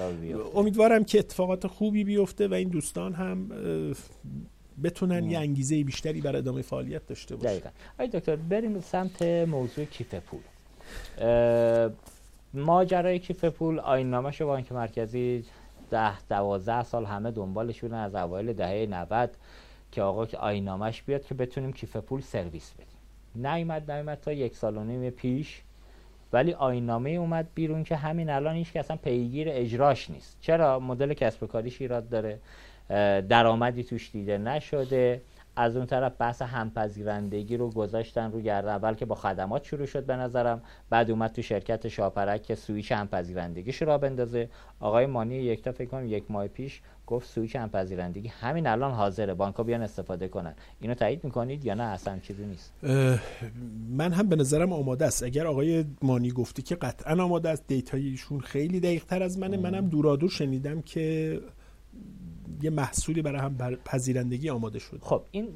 امیدوارم که اتفاقات خوبی بیفته و این دوستان هم بتونن یه انگیزه بیشتری برای ادامه فعالیت داشته باشن. دقیقاً. آید دکتر بریم سمت موضوع کیف پول. ماجرای کیف پول آیین نامه‌شو بانک مرکزی 10-12 سال همه دنبالش بودن، از اوایل دهه 90 که آقا که آیین نامه‌ش بیاد که بتونیم کیف پول سرویس بدیم. نیومد تا 1.5 سال پیش، ولی آیین نامه اومد بیرون که همین الان هیچ کس هم پیگیر اجراش نیست. چرا؟ مدل کسب و کاریش ایراد داره، درآمدی توش دیده نشده. از اون طرف بحث همپذیرندگی رو گذاشتن رو گرده، اول که با خدمات شروع شد به نظرم، بعد اومد تو شرکت شاپرک که سویچ همپذیرندگیش را بندازه. آقای مانی یکتا فکر کنم 1 ماه پیش گفت سویچ همپذیرندگی همین الان حاضره، بانک‌ها بیان استفاده کنن. اینو تایید می‌کنید یا نه اصلا چیزی نیست؟ من هم به نظرم آماده است. اگر آقای مانی گفته که قطعاً آماده است، دیتای ایشون خیلی دقیق‌تر از منه. منم دورادور شنیدم که یه محصولی برای هم پذیرندگی آماده شد. خب این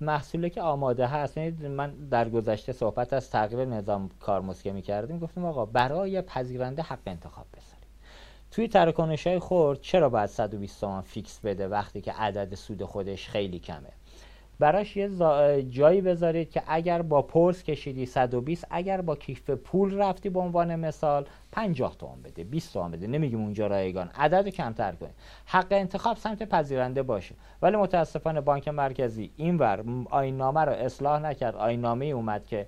محصولی که آماده هست، من در گذشته صحبت از تغییر نظام کارمزد می‌کردیم، گفتیم آقا برای پذیرنده حق انتخاب بذاریم. توی تراکنش‌های خرد چرا باید 120 تومان فیکس بده وقتی که عدد سود خودش خیلی کمه؟ براش یه جایی بذارید که اگر با پرس کشیدی 120، اگر با کیف پول رفتی به عنوان مثال 50 تومن بده، 20 تومن بده، نمیگیم اونجا رایگان، عددو کمتر کنید، حق انتخاب سمت پذیرنده باشه. ولی متاسفانه بانک مرکزی اینور آیین نامه رو اصلاح نکرد. آیین نامه اومد که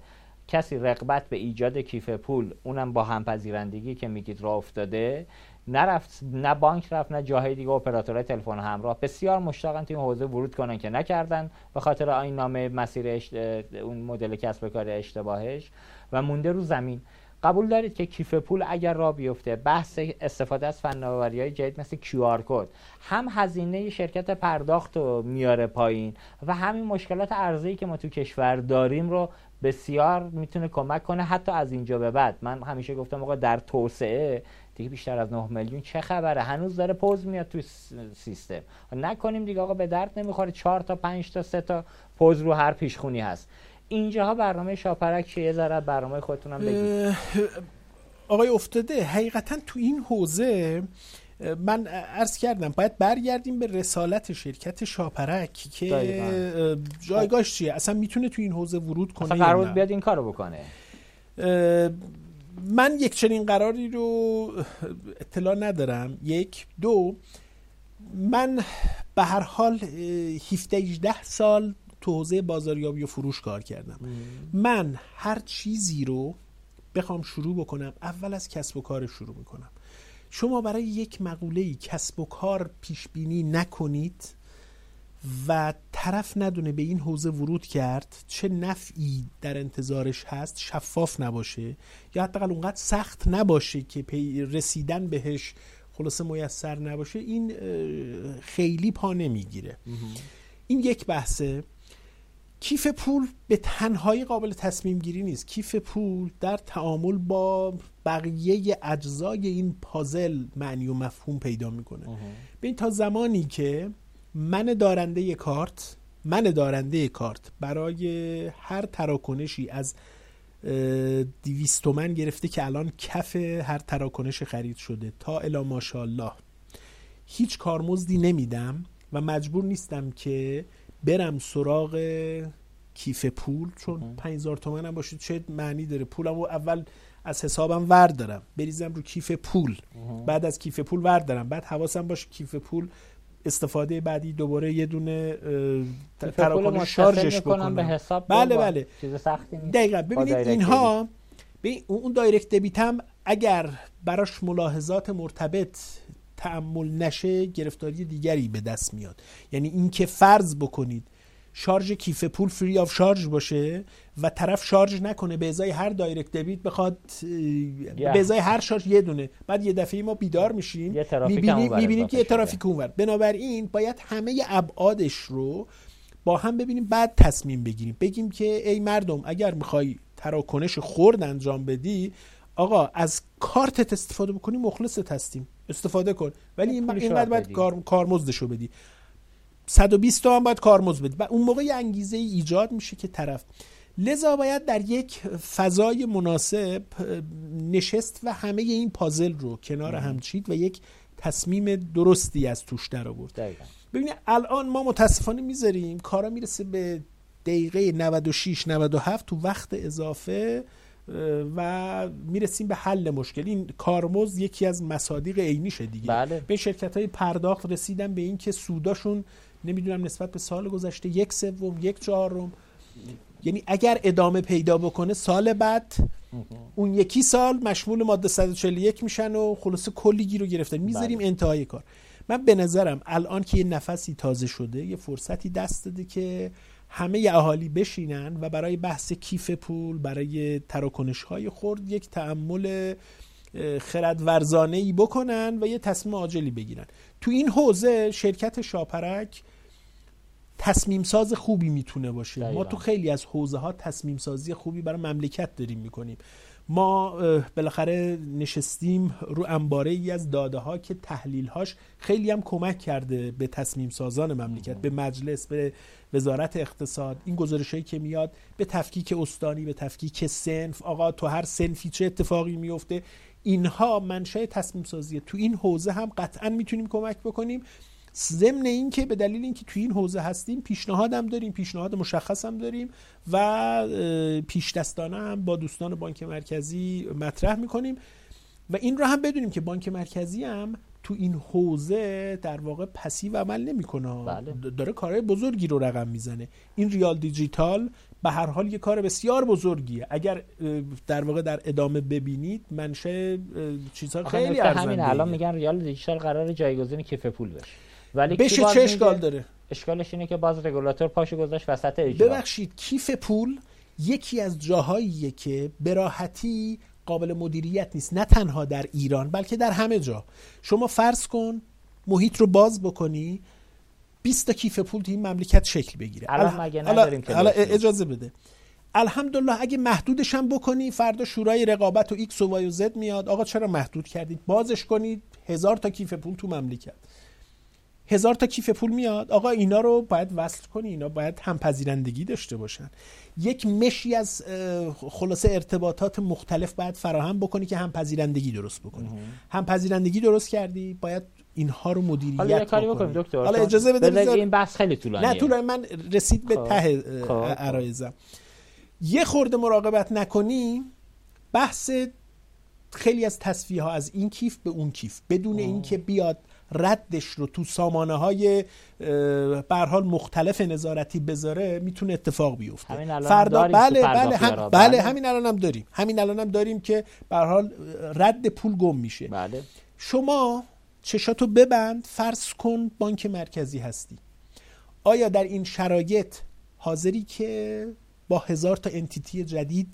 کسی رقبت به ایجاد کیف پول، اونم با همپذیرندگی که میگید راه افتاده، نرفت، نه بانک رفت، نه جاهای دیگه. اپراتورهای تلفن همراه بسیار مشتاقن تو این حوزه ورود کنن که نکردن به خاطر آیین نامه مسیر اون مدل کسب و کار اشتباهش و مونده رو زمین. قبول دارید که کیف پول اگر راه بیفته، بحث استفاده از فناوری‌های جدید مثل QR کد هم هزینه شرکت پرداخت رو میاره پایین و همین مشکلات ارزی که ما تو کشور داریم رو بسیار میتونه کمک کنه. حتی از اینجا به بعد من همیشه گفتم آقا در توسعه دیگه بیشتر از 9 میلیون چه خبره، هنوز داره پوز میاد تو سیستم، نکنیم دیگه آقا، به درد نمیخوره 4 تا 5 تا 3 تا پوز رو هر پیشخونی هست. اینجاها برنامه شاپرک چیه، ذره برنامه خودتونم بگید. آقای افتاده، حقیقتا تو این حوزه من عرض کردم باید برگردیم به رسالت شرکت شاپرک که دایدان. جایگاهش چیه، اصلا میتونه تو این حوزه ورود کنه، اصلا قرار بود بیاد این کارو بکنه. من یک چنین قراری رو اطلاع ندارم. یک، دو، من به هر حال 17-18 سال تو حوزه بازاریابی و فروش کار کردم. من هر چیزی رو بخوام شروع بکنم اول از کسب و کار شروع میکنم. شما برای یک مقوله‌ای کسب و کار پیش بینی نکنید و طرف ندونه به این حوزه ورود کرد چه نفعی در انتظارش هست، شفاف نباشه یا حداقل اونقدر سخت نباشه که رسیدن بهش خلاصه میسر نباشه، این خیلی پا نمیگیره. این یک بحثه. کیف پول به تنهایی قابل تصمیم گیری نیست. کیف پول در تعامل با بقیه اجزای این پازل معنی و مفهوم پیدا میکنه. ببین، تا زمانی که من دارنده کارت برای هر تراکنشی از 200 تومن گرفته که الان کف هر تراکنش خرید شده تا الا ماشاءالله هیچ کارمزدی نمیدم و مجبور نیستم که برم سراغ کیف پول، چون 5000 تومن هم باشه چه معنی داره، پولم رو اول از حسابم وردارم بریزم رو کیف پول، بعد از کیف پول وردارم، بعد حواسم باشه کیف پول استفاده بعدی دوباره یه دونه تراکنش شارژش بکنم به حساب. بله چیز سختی نیست. دقیقاً. ببینید اینها، ببین اون دایرکت دبیت هم اگر براش ملاحظات مرتبط تعامل نشه گرفتاری دیگری به دست میاد. یعنی اینکه فرض بکنید شارژ کیف پول فری آف شارژ باشه و طرف شارژ نکنه، به ازای هر دایرکت دبیت بخواد به ازای هر شارژ یه دونه، بعد یه دفعه ما بیدار میشیم میبینیم که یه ترافیک اونور. بنابراین باید همه ابعادش رو با هم ببینیم بعد تصمیم بگیریم، بگیم که ای مردم اگر میخوای تراکنش خرد انجام بدی آقا از کارتت استفاده بکنی، مخلصت هستیم، استفاده کن، ولی اینقدر باید کارمزدشو بدی، 120 تومن باید کارمزد بدی. و اون موقع یه انگیزه ایجاد میشه که طرف، لذا باید در یک فضای مناسب نشست و همه این پازل رو کنار هم چید و یک تصمیم درستی از توش در آورد. ببینید الان ما متاسفانه میذاریم کارا میرسه به دقیقه 96 97 تو وقت اضافه و میرسیم به حل مشکل. این کارمزد یکی از مصادیق عینیشه دیگه. بله. به شرکت‌های پرداخت رسیدن به این که سوداشون نمیدونم نسبت به سال گذشته 1/3 1/4، یعنی اگر ادامه پیدا بکنه سال بعد اون یکی سال مشمول ماده 141 میشن و خلاصه کلی گیرو گرفتن. میذاریم انتهای کار. من به نظرم الان که یه نفسی تازه شده، یه فرصتی دست داده که همه اهالی بشینن و برای بحث کیف پول، برای تراکنش‌های خرد یک تأمل خردورزانه‌ای بکنن و یه تصمیم عاجلی بگیرن. تو این حوزه شرکت شاپرک تصمیم ساز خوبی میتونه باشه. دقیقا. ما تو خیلی از حوزه‌ها تصمیم سازی خوبی برای مملکت داریم میکنیم. ما بالاخره نشستیم رو انباره‌ای از داده‌ها که تحلیل‌هاش خیلی هم کمک کرده به تصمیم سازان مملکت، به مجلس، به وزارت اقتصاد. این گزارش‌هایی که میاد به تفکیک استانی، به تفکیک صنف، آقا تو هر صنفی چه اتفاقی میفته، اینها منشأ تصمیم سازیه. تو این حوزه هم قطعاً میتونیم کمک بکنیم ضمن این که به دلیل اینکه توی این حوزه هستیم پیشنهادم داریم، پیشنهاد مشخصم داریم و پیش دستانه هم با دوستان بانک مرکزی مطرح میکنیم و این رو هم بدونیم که بانک مرکزی هم تو این حوزه در واقع پسیو عمل نمیکنه. بله. داره کارهای بزرگی رو رقم میزنه. این ریال دیجیتال به هر حال یه کار بسیار بزرگیه. اگر در واقع در ادامه ببینید منشه چیزها خیلی ارزنده. همین الان میگن ریال دیجیتال قراره جایگزین کیف پول بشه. ولی بشه چه اشکال داره؟ اشکالش اینه که باز رگولاتور پاشو گذاشت وسط اجرا. ببخشید کیف پول یکی از جاهاییه که به راحتی قابل مدیریت نیست، نه تنها در ایران بلکه در همه جا. شما فرض کن محیط رو باز بکنی 20 تا کیف پول تو این مملکت شکل بگیره. الان اجازه بده. الحمدلله اگه محدودش هم بکنی فردا شورای رقابت و ایکس و وای و زد میاد آقا چرا محدود کردید؟ بازش کنید 1000 تا کیف پول تو مملکت. 1000 تا کیف پول میاد آقا اینا رو باید وصل کنی، اینا باید همپذیرندگی داشته باشن. یک مشی از خلاصه ارتباطات مختلف باید فراهم بکنی که همپذیرندگی درست بکنی. همپذیرندگی درست کردی باید اینها رو مدیریت بکنی. حالا کاری بکنیم دکتر. حالا اجازه بده این بحث خیلی طولانیه. نه طولانی من رسید به ته عرایزم. یه خورده مراقبت نکنی بحث خیلی از تصفیه ها از این کیف به اون کیف بدون اینکه بیاد ردش رو تو سامانه های به هر حال مختلف نظارتی بذاره میتونه اتفاق بیفته. فردا بله همین الان هم داریم. همین الان هم داریم که به هر حال رد پول گم میشه. بله. شما چشاتو ببند، فرض کن بانک مرکزی هستی. آیا در این شرایط حاضری که با 1000 تا انتیتی جدید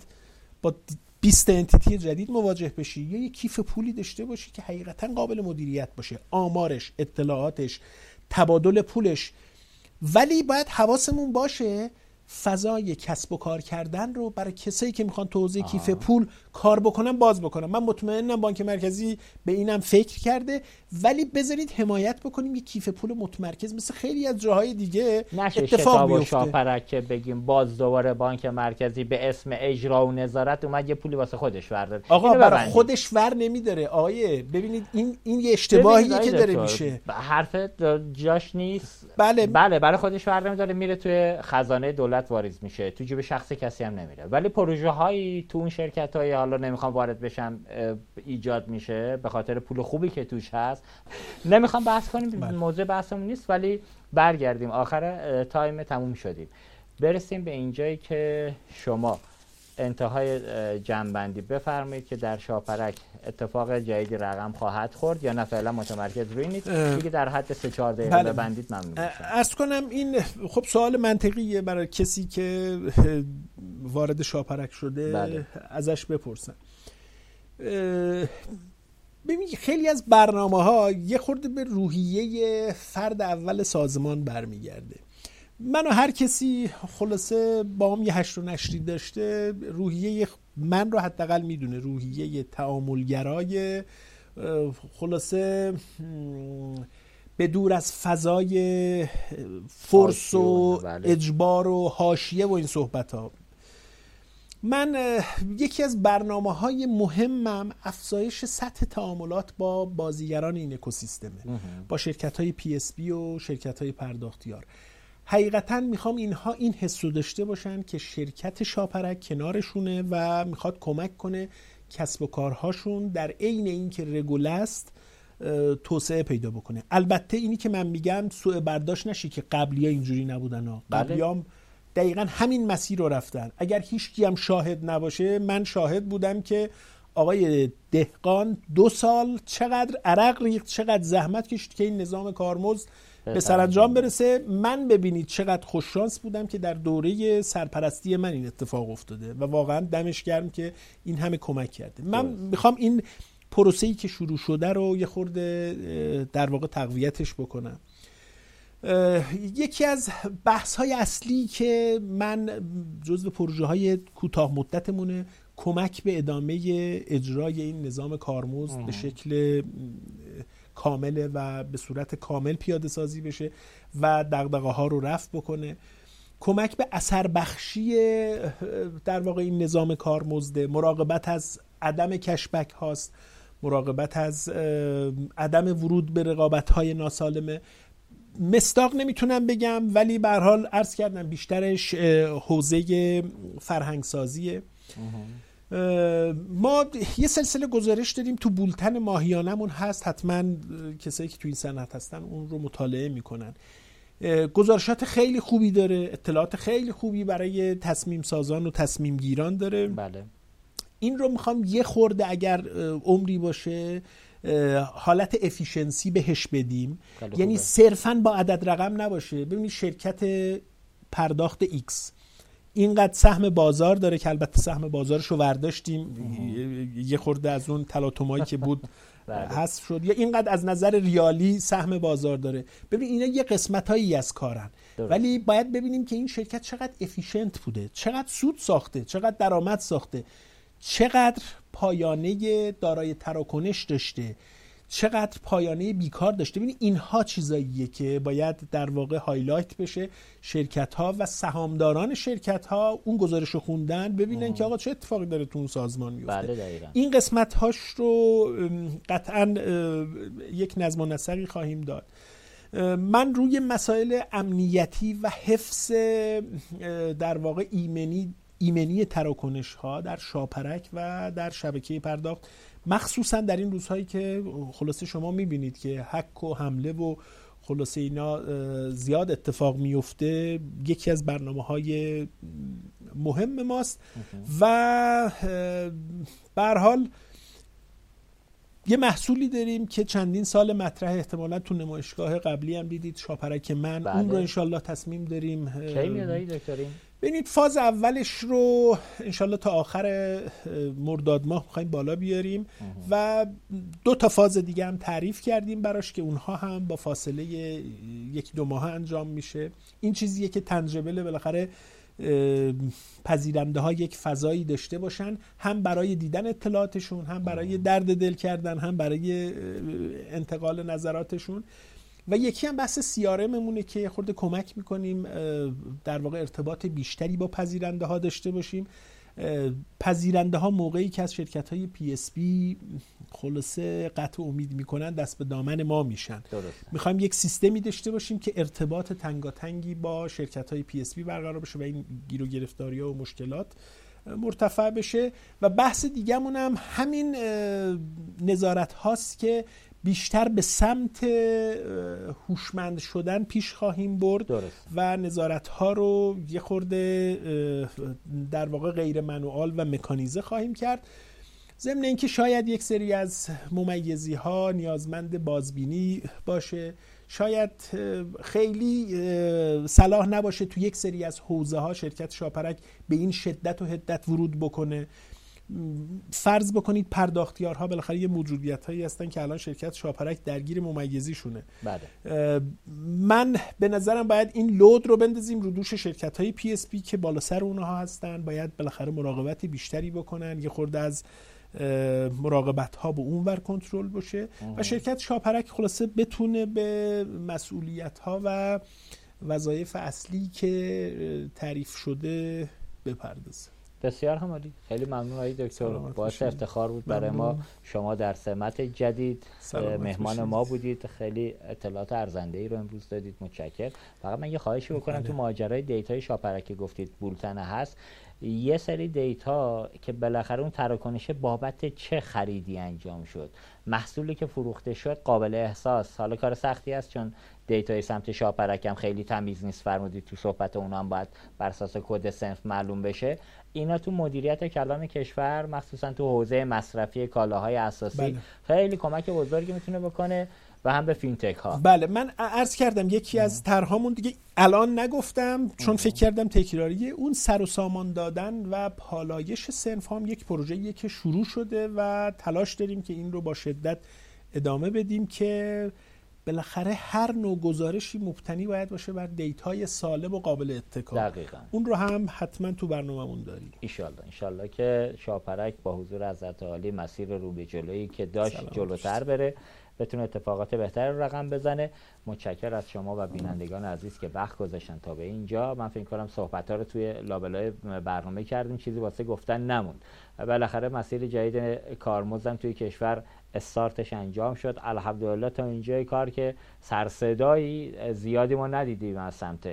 با 20 تا انتیتی جدید مواجه بشی یا یک کیف پولی داشته باشی که حقیقتا قابل مدیریت باشه، آمارش، اطلاعاتش، تبادل پولش؟ ولی باید حواسمون باشه فضای کسب و کار کردن رو برای کسایی که میخوان توزیع کیف پول کار بکنن باز بکنن. من مطمئنم بانک مرکزی به اینم فکر کرده، ولی بذارید حمایت بکنیم یک کیف پول متمرکز مثل خیلی از جاهای دیگه اتفاق بیفته. شاپرک که بگیم باز دوباره بانک مرکزی به اسم اجرا و نظارت اومد یه پولی واسه خودش ورداره. آقا برای خودش ور نمیداره. آیه ببینید این یه اشتباهیه که داره میشه. حرف جاش نیست. بله برای خودش ور نمیداره، میره توی خزانه دولت واریز میشه، تو جیب شخص کسی هم نمیره. ولی پروژه هایی تو اون شرکت هایی حالا نمیخوام وارد بشم ایجاد میشه به خاطر پول خوبی که توش هست. نمیخوام بحث کنیم، موضوع بحثمون نیست. ولی برگردیم، آخر تایم تموم شدیم، برسیم به اینجایی که شما انتهای جنبندی بفرمایید که در شاپرک اتفاق جدیدی رقم خواهد خورد یا نه فعلا متمرکز روی نیست دیگه، در حد 3-4 دقیقه ببندید ممنون میشم. عرض کنم این خب سوال منطقیه برای کسی که وارد شاپرک شده. بله. ازش بپرسن. ببینید خیلی از برنامه‌ها یه خورده به روحیه فرد اول سازمان برمیگرده. من و هر کسی خلاصه با هم یه هشت و نشتی داشته، روحیه من رو حداقل میدونه، روحیه تعاملگرای خلاصه به دور از فضای فرس و اجبار و حاشیه و این صحبت ها. من یکی از برنامه های مهمم افزایش سطح تعاملات با بازیگران این اکوسیستمه، با شرکت های PSP و شرکت های پرداختیار. حقیقتاً میخوام اینها این حسو داشته باشن که شرکت شاپرک کنارشونه و میخواد کمک کنه کسب و کارهاشون در عین اینکه رگول است توسعه پیدا بکنه. البته اینی که من میگم سوء برداشت نشی که قبلی‌ها اینجوری نبودن ها. قبلیام دقیقاً همین مسیر رو رفتن. اگر هیچکی هم شاهد نباشه، من شاهد بودم که آقای دهقان 2 سال چقدر عرق ریخت، چقدر زحمت کشید که این نظام کارمزد به سرانجام برسه. من ببینید چقدر خوششانس بودم که در دوره سرپرستی من این اتفاق افتاده و واقعا دمش گرم که این همه کمک کرده. من میخوام این پروسه‌ای که شروع شده رو یه خورده در واقع تقویتش بکنم. یکی از بحث‌های اصلی که من جزو پروژه‌های کوتاه مدتمونه کمک به ادامه اجرای این نظام کارمزد به شکل کامله و به صورت کامل پیاده سازی بشه و دغدغه ها رو رفع بکنه. کمک به اثر بخشی در واقع این نظام کارمزد، مراقبت از عدم کشبک هاست، مراقبت از عدم ورود به رقابت های ناسالمه. مصداق نمیتونم بگم، ولی به هر حال عرض کردم بیشترش حوزه فرهنگسازیه. ما یه سلسله گزارش داریم تو بولتن ماهیانمون هست، حتما کسایی که تو این صنعت هستن اون رو مطالعه میکنن. گزارشات خیلی خوبی داره، اطلاعات خیلی خوبی برای تصمیم سازان و تصمیم گیران داره. بله. این رو میخوام یه خورده اگر عمری باشه حالت افیشنسی بهش بدیم، یعنی صرفاً با عدد رقم نباشه. ببینید شرکت پرداخت ایکس اینقدر سهم بازار داره که البته سهم بازارش رو ورداشتیم یه خورده از اون تلاطمایی که بود حذف شد، یا اینقدر از نظر ریالی سهم بازار داره. ببین اینا یه قسمتایی از کارن، ولی باید ببینیم که این شرکت چقدر افیشنت بوده، چقدر سود ساخته، چقدر درآمد ساخته، چقدر پایانه دارای تراکنش داشته، چقدر پایانه بیکار داشته. ببینید اینها چیزاییه که باید در واقع هایلایت بشه، شرکت‌ها و سهامداران شرکت‌ها اون گزارشو خوندن ببینن که آقا چه اتفاقی داره تو اون سازمان میفته. بله، این قسمت‌هاش رو قطعاً یک نظم و نسقی خواهیم داد. من روی مسائل امنیتی و حفظ در واقع ایمنی تراکنش‌ها در شاپرک و در شبکه پرداخت، مخصوصا در این روزهایی که خلاصه شما میبینید که هک و حمله و خلاصه اینا زیاد اتفاق میفته، یکی از برنامه‌های مهم ماست و به هر حال یه محصولی داریم که چندین سال مطرح، احتمالاً تو نمایشگاه قبلی هم دیدید، شاپرک من. بله. اون رو انشالله تصمیم داریم. کی میادایی دکتریم؟ ببینید فاز اولش رو انشالله تا آخر مرداد ماه میخواییم بالا بیاریم و 2 فاز دیگه هم تعریف کردیم براش که اونها هم با فاصله 1-2 ماه انجام میشه. این چیزیه که تنجبله، بالاخره پذیرنده ها یک فضایی داشته باشن، هم برای دیدن اطلاعاتشون، هم برای درد دل کردن، هم برای انتقال نظراتشون. و یکی هم بحث CRM مونه که خورده کمک میکنیم در واقع ارتباط بیشتری با پذیرنده ها داشته باشیم. پذیرنده ها موقعی که از شرکت های PSP خلاصه قطع امید میکنن دست به دامن ما میشن. میخوایم یک سیستمی داشته باشیم که ارتباط تنگاتنگی با شرکت های PSP برقرار بشه و این گیر و گرفتاری ها و مشکلات مرتفع بشه. و بحث دیگه مون هم همین نظارت هاست که بیشتر به سمت هوشمند شدن پیش خواهیم برد. درست. و نظارت ها رو یه خورده در واقع غیر منوال و مکانیزه خواهیم کرد، ضمن اینکه شاید یک سری از ممیزی ها نیازمند بازبینی باشه، شاید خیلی صلاح نباشه تو یک سری از حوزه ها شرکت شاپرک به این شدت و حدت ورود بکنه. فرض بکنید پرداختیارها بالاخره یه موجودیت‌هایی هستن که الان شرکت شاپرک درگیر ممیزیشونه. بله. من به نظرم باید این لود رو بندازیم رو دوش شرکت‌های PSP که بالا سر اونها هستن، باید بالاخره مراقبت بیشتری بکنن، یه خورده از مراقبت‌ها به اونور کنترل بشه و شرکت شاپرک خلاصه بتونه به مسئولیت‌ها و وظایف اصلی که تعریف شده بپردازه. بسیار همالی، خیلی ممنون آقای دکتر، باعث افتخار بود برای ما شما در سمت جدید مهمان ما بودید، خیلی اطلاعات ارزنده‌ای رو امروز دادید، متشکرم. فقط من یه خواهشی بکنم، تو ماجرای دیتای شاپرک گفتید بولتن هست، یه سری دیتا که بالاخره اون تراکنش بابت چه خریدی انجام شد، محصولی که فروخته شد قابل احساس، حالا کار سختی است چون دیتای سمت شاپرک هم خیلی تمیز نیست، فرمودید تو صحبت اونا هم باید بر اساس کد صنف معلوم بشه. اینا تو مدیریت کلان کشور مخصوصا تو حوزه مصرفی کالاهای اساسی خیلی کمک بزرگی میتونه بکنه و هم به فینتک ها. بله، من عرض کردم یکی از طرحامون دیگه الان نگفتم چون فکر کردم تکراریه، اون سر و سامان دادن و پالایش صنف هم یک پروژه‌ایه که شروع شده و تلاش داریم که این رو با شدت ادامه بدیم که بالاخره هر نوع گزارشی مبتنی باید باشه بر دیتای سالم و قابل اتکا. دقیقاً. اون رو هم حتما تو برنامه‌مون داریم. ان شاءالله که شاپرک با حضور حضرت عالی مسیر رو به جلویی که داشت جلوتر بره، بتونه اتفاقات بهتری رقم بزنه. متشکرم از شما و بینندگان عزیز که وقت گذاشتن تا به اینجا. من فکر کنم صحبت‌ها رو توی لابلای برنامه کردیم، چیزی واسه گفتن نموند. بالاخره مسیر جدید کارمزد توی کشور استارتش انجام شد. الحمدلله تا اینجای کار که سرصدایی زیادی ما ندیدیم از سمت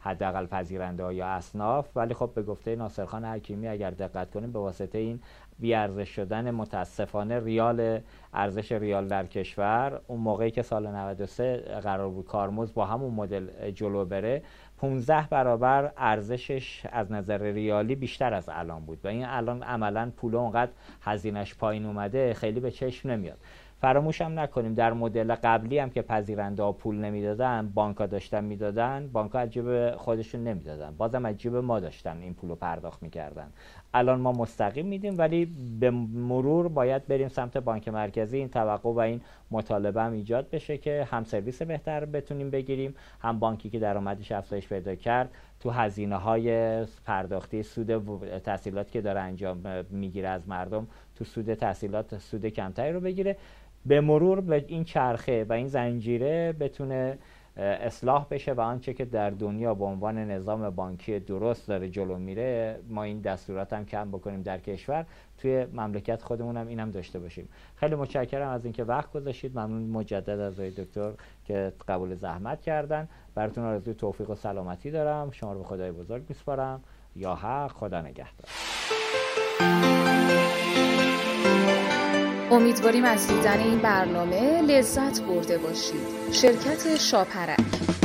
حداقل پذیرنده ها یا اصناف، ولی خب به گفته ناصرخان حکیمی اگر دقت کنیم به واسطه این بیارزش شدن متاسفانه ریال، ارزش ریال در کشور، اون موقعی که سال 93 قرار بود کارمز با همون مدل جلو بره 15 برابر ارزشش از نظر ریالی بیشتر از الان بود و این الان عملا پول اونقدر هزینش پایین اومده خیلی به چشم نمیاد. فراموش هم نکنیم در مدل قبلی هم که پذیرنده ها پول نمیدادن، بانک‌ها داشتن میدادن، بانک‌ها از جیب خودشون نمیدادن، بازم از جیب ما داشتن این پولو پرداخت میکردن. الان ما مستقیم میدیم ولی به مرور باید بریم سمت بانک مرکزی. این توقع و این مطالبه هم ایجاد بشه که هم سرویس بهتر بتونیم بگیریم، هم بانکی که درآمدش افزایش پیدا کرد تو هزینه‌های پرداختی سود تحصیلات که داره انجام میگیره از مردم، تو سود تحصیلات سود کمتری رو بگیره. به مرور به این چرخه و این زنجیره بتونه اصلاح بشه و آنچه که در دنیا به عنوان نظام بانکی درست داره جلو میره ما این دستورات هم کم بکنیم در کشور، توی مملکت خودمون هم اینم داشته باشیم. خیلی متشکرم از اینکه وقت گذاشتید. ممنون مجدد از آقای دکتر که قبول زحمت کردن. براتون آرزوی توفیق و سلامتی دارم. شما رو به خدای بزرگ میسپارم. یا حق، خدا نگهدار. امیدواریم از دیدن این برنامه لذت برده باشید. شرکت شاپرک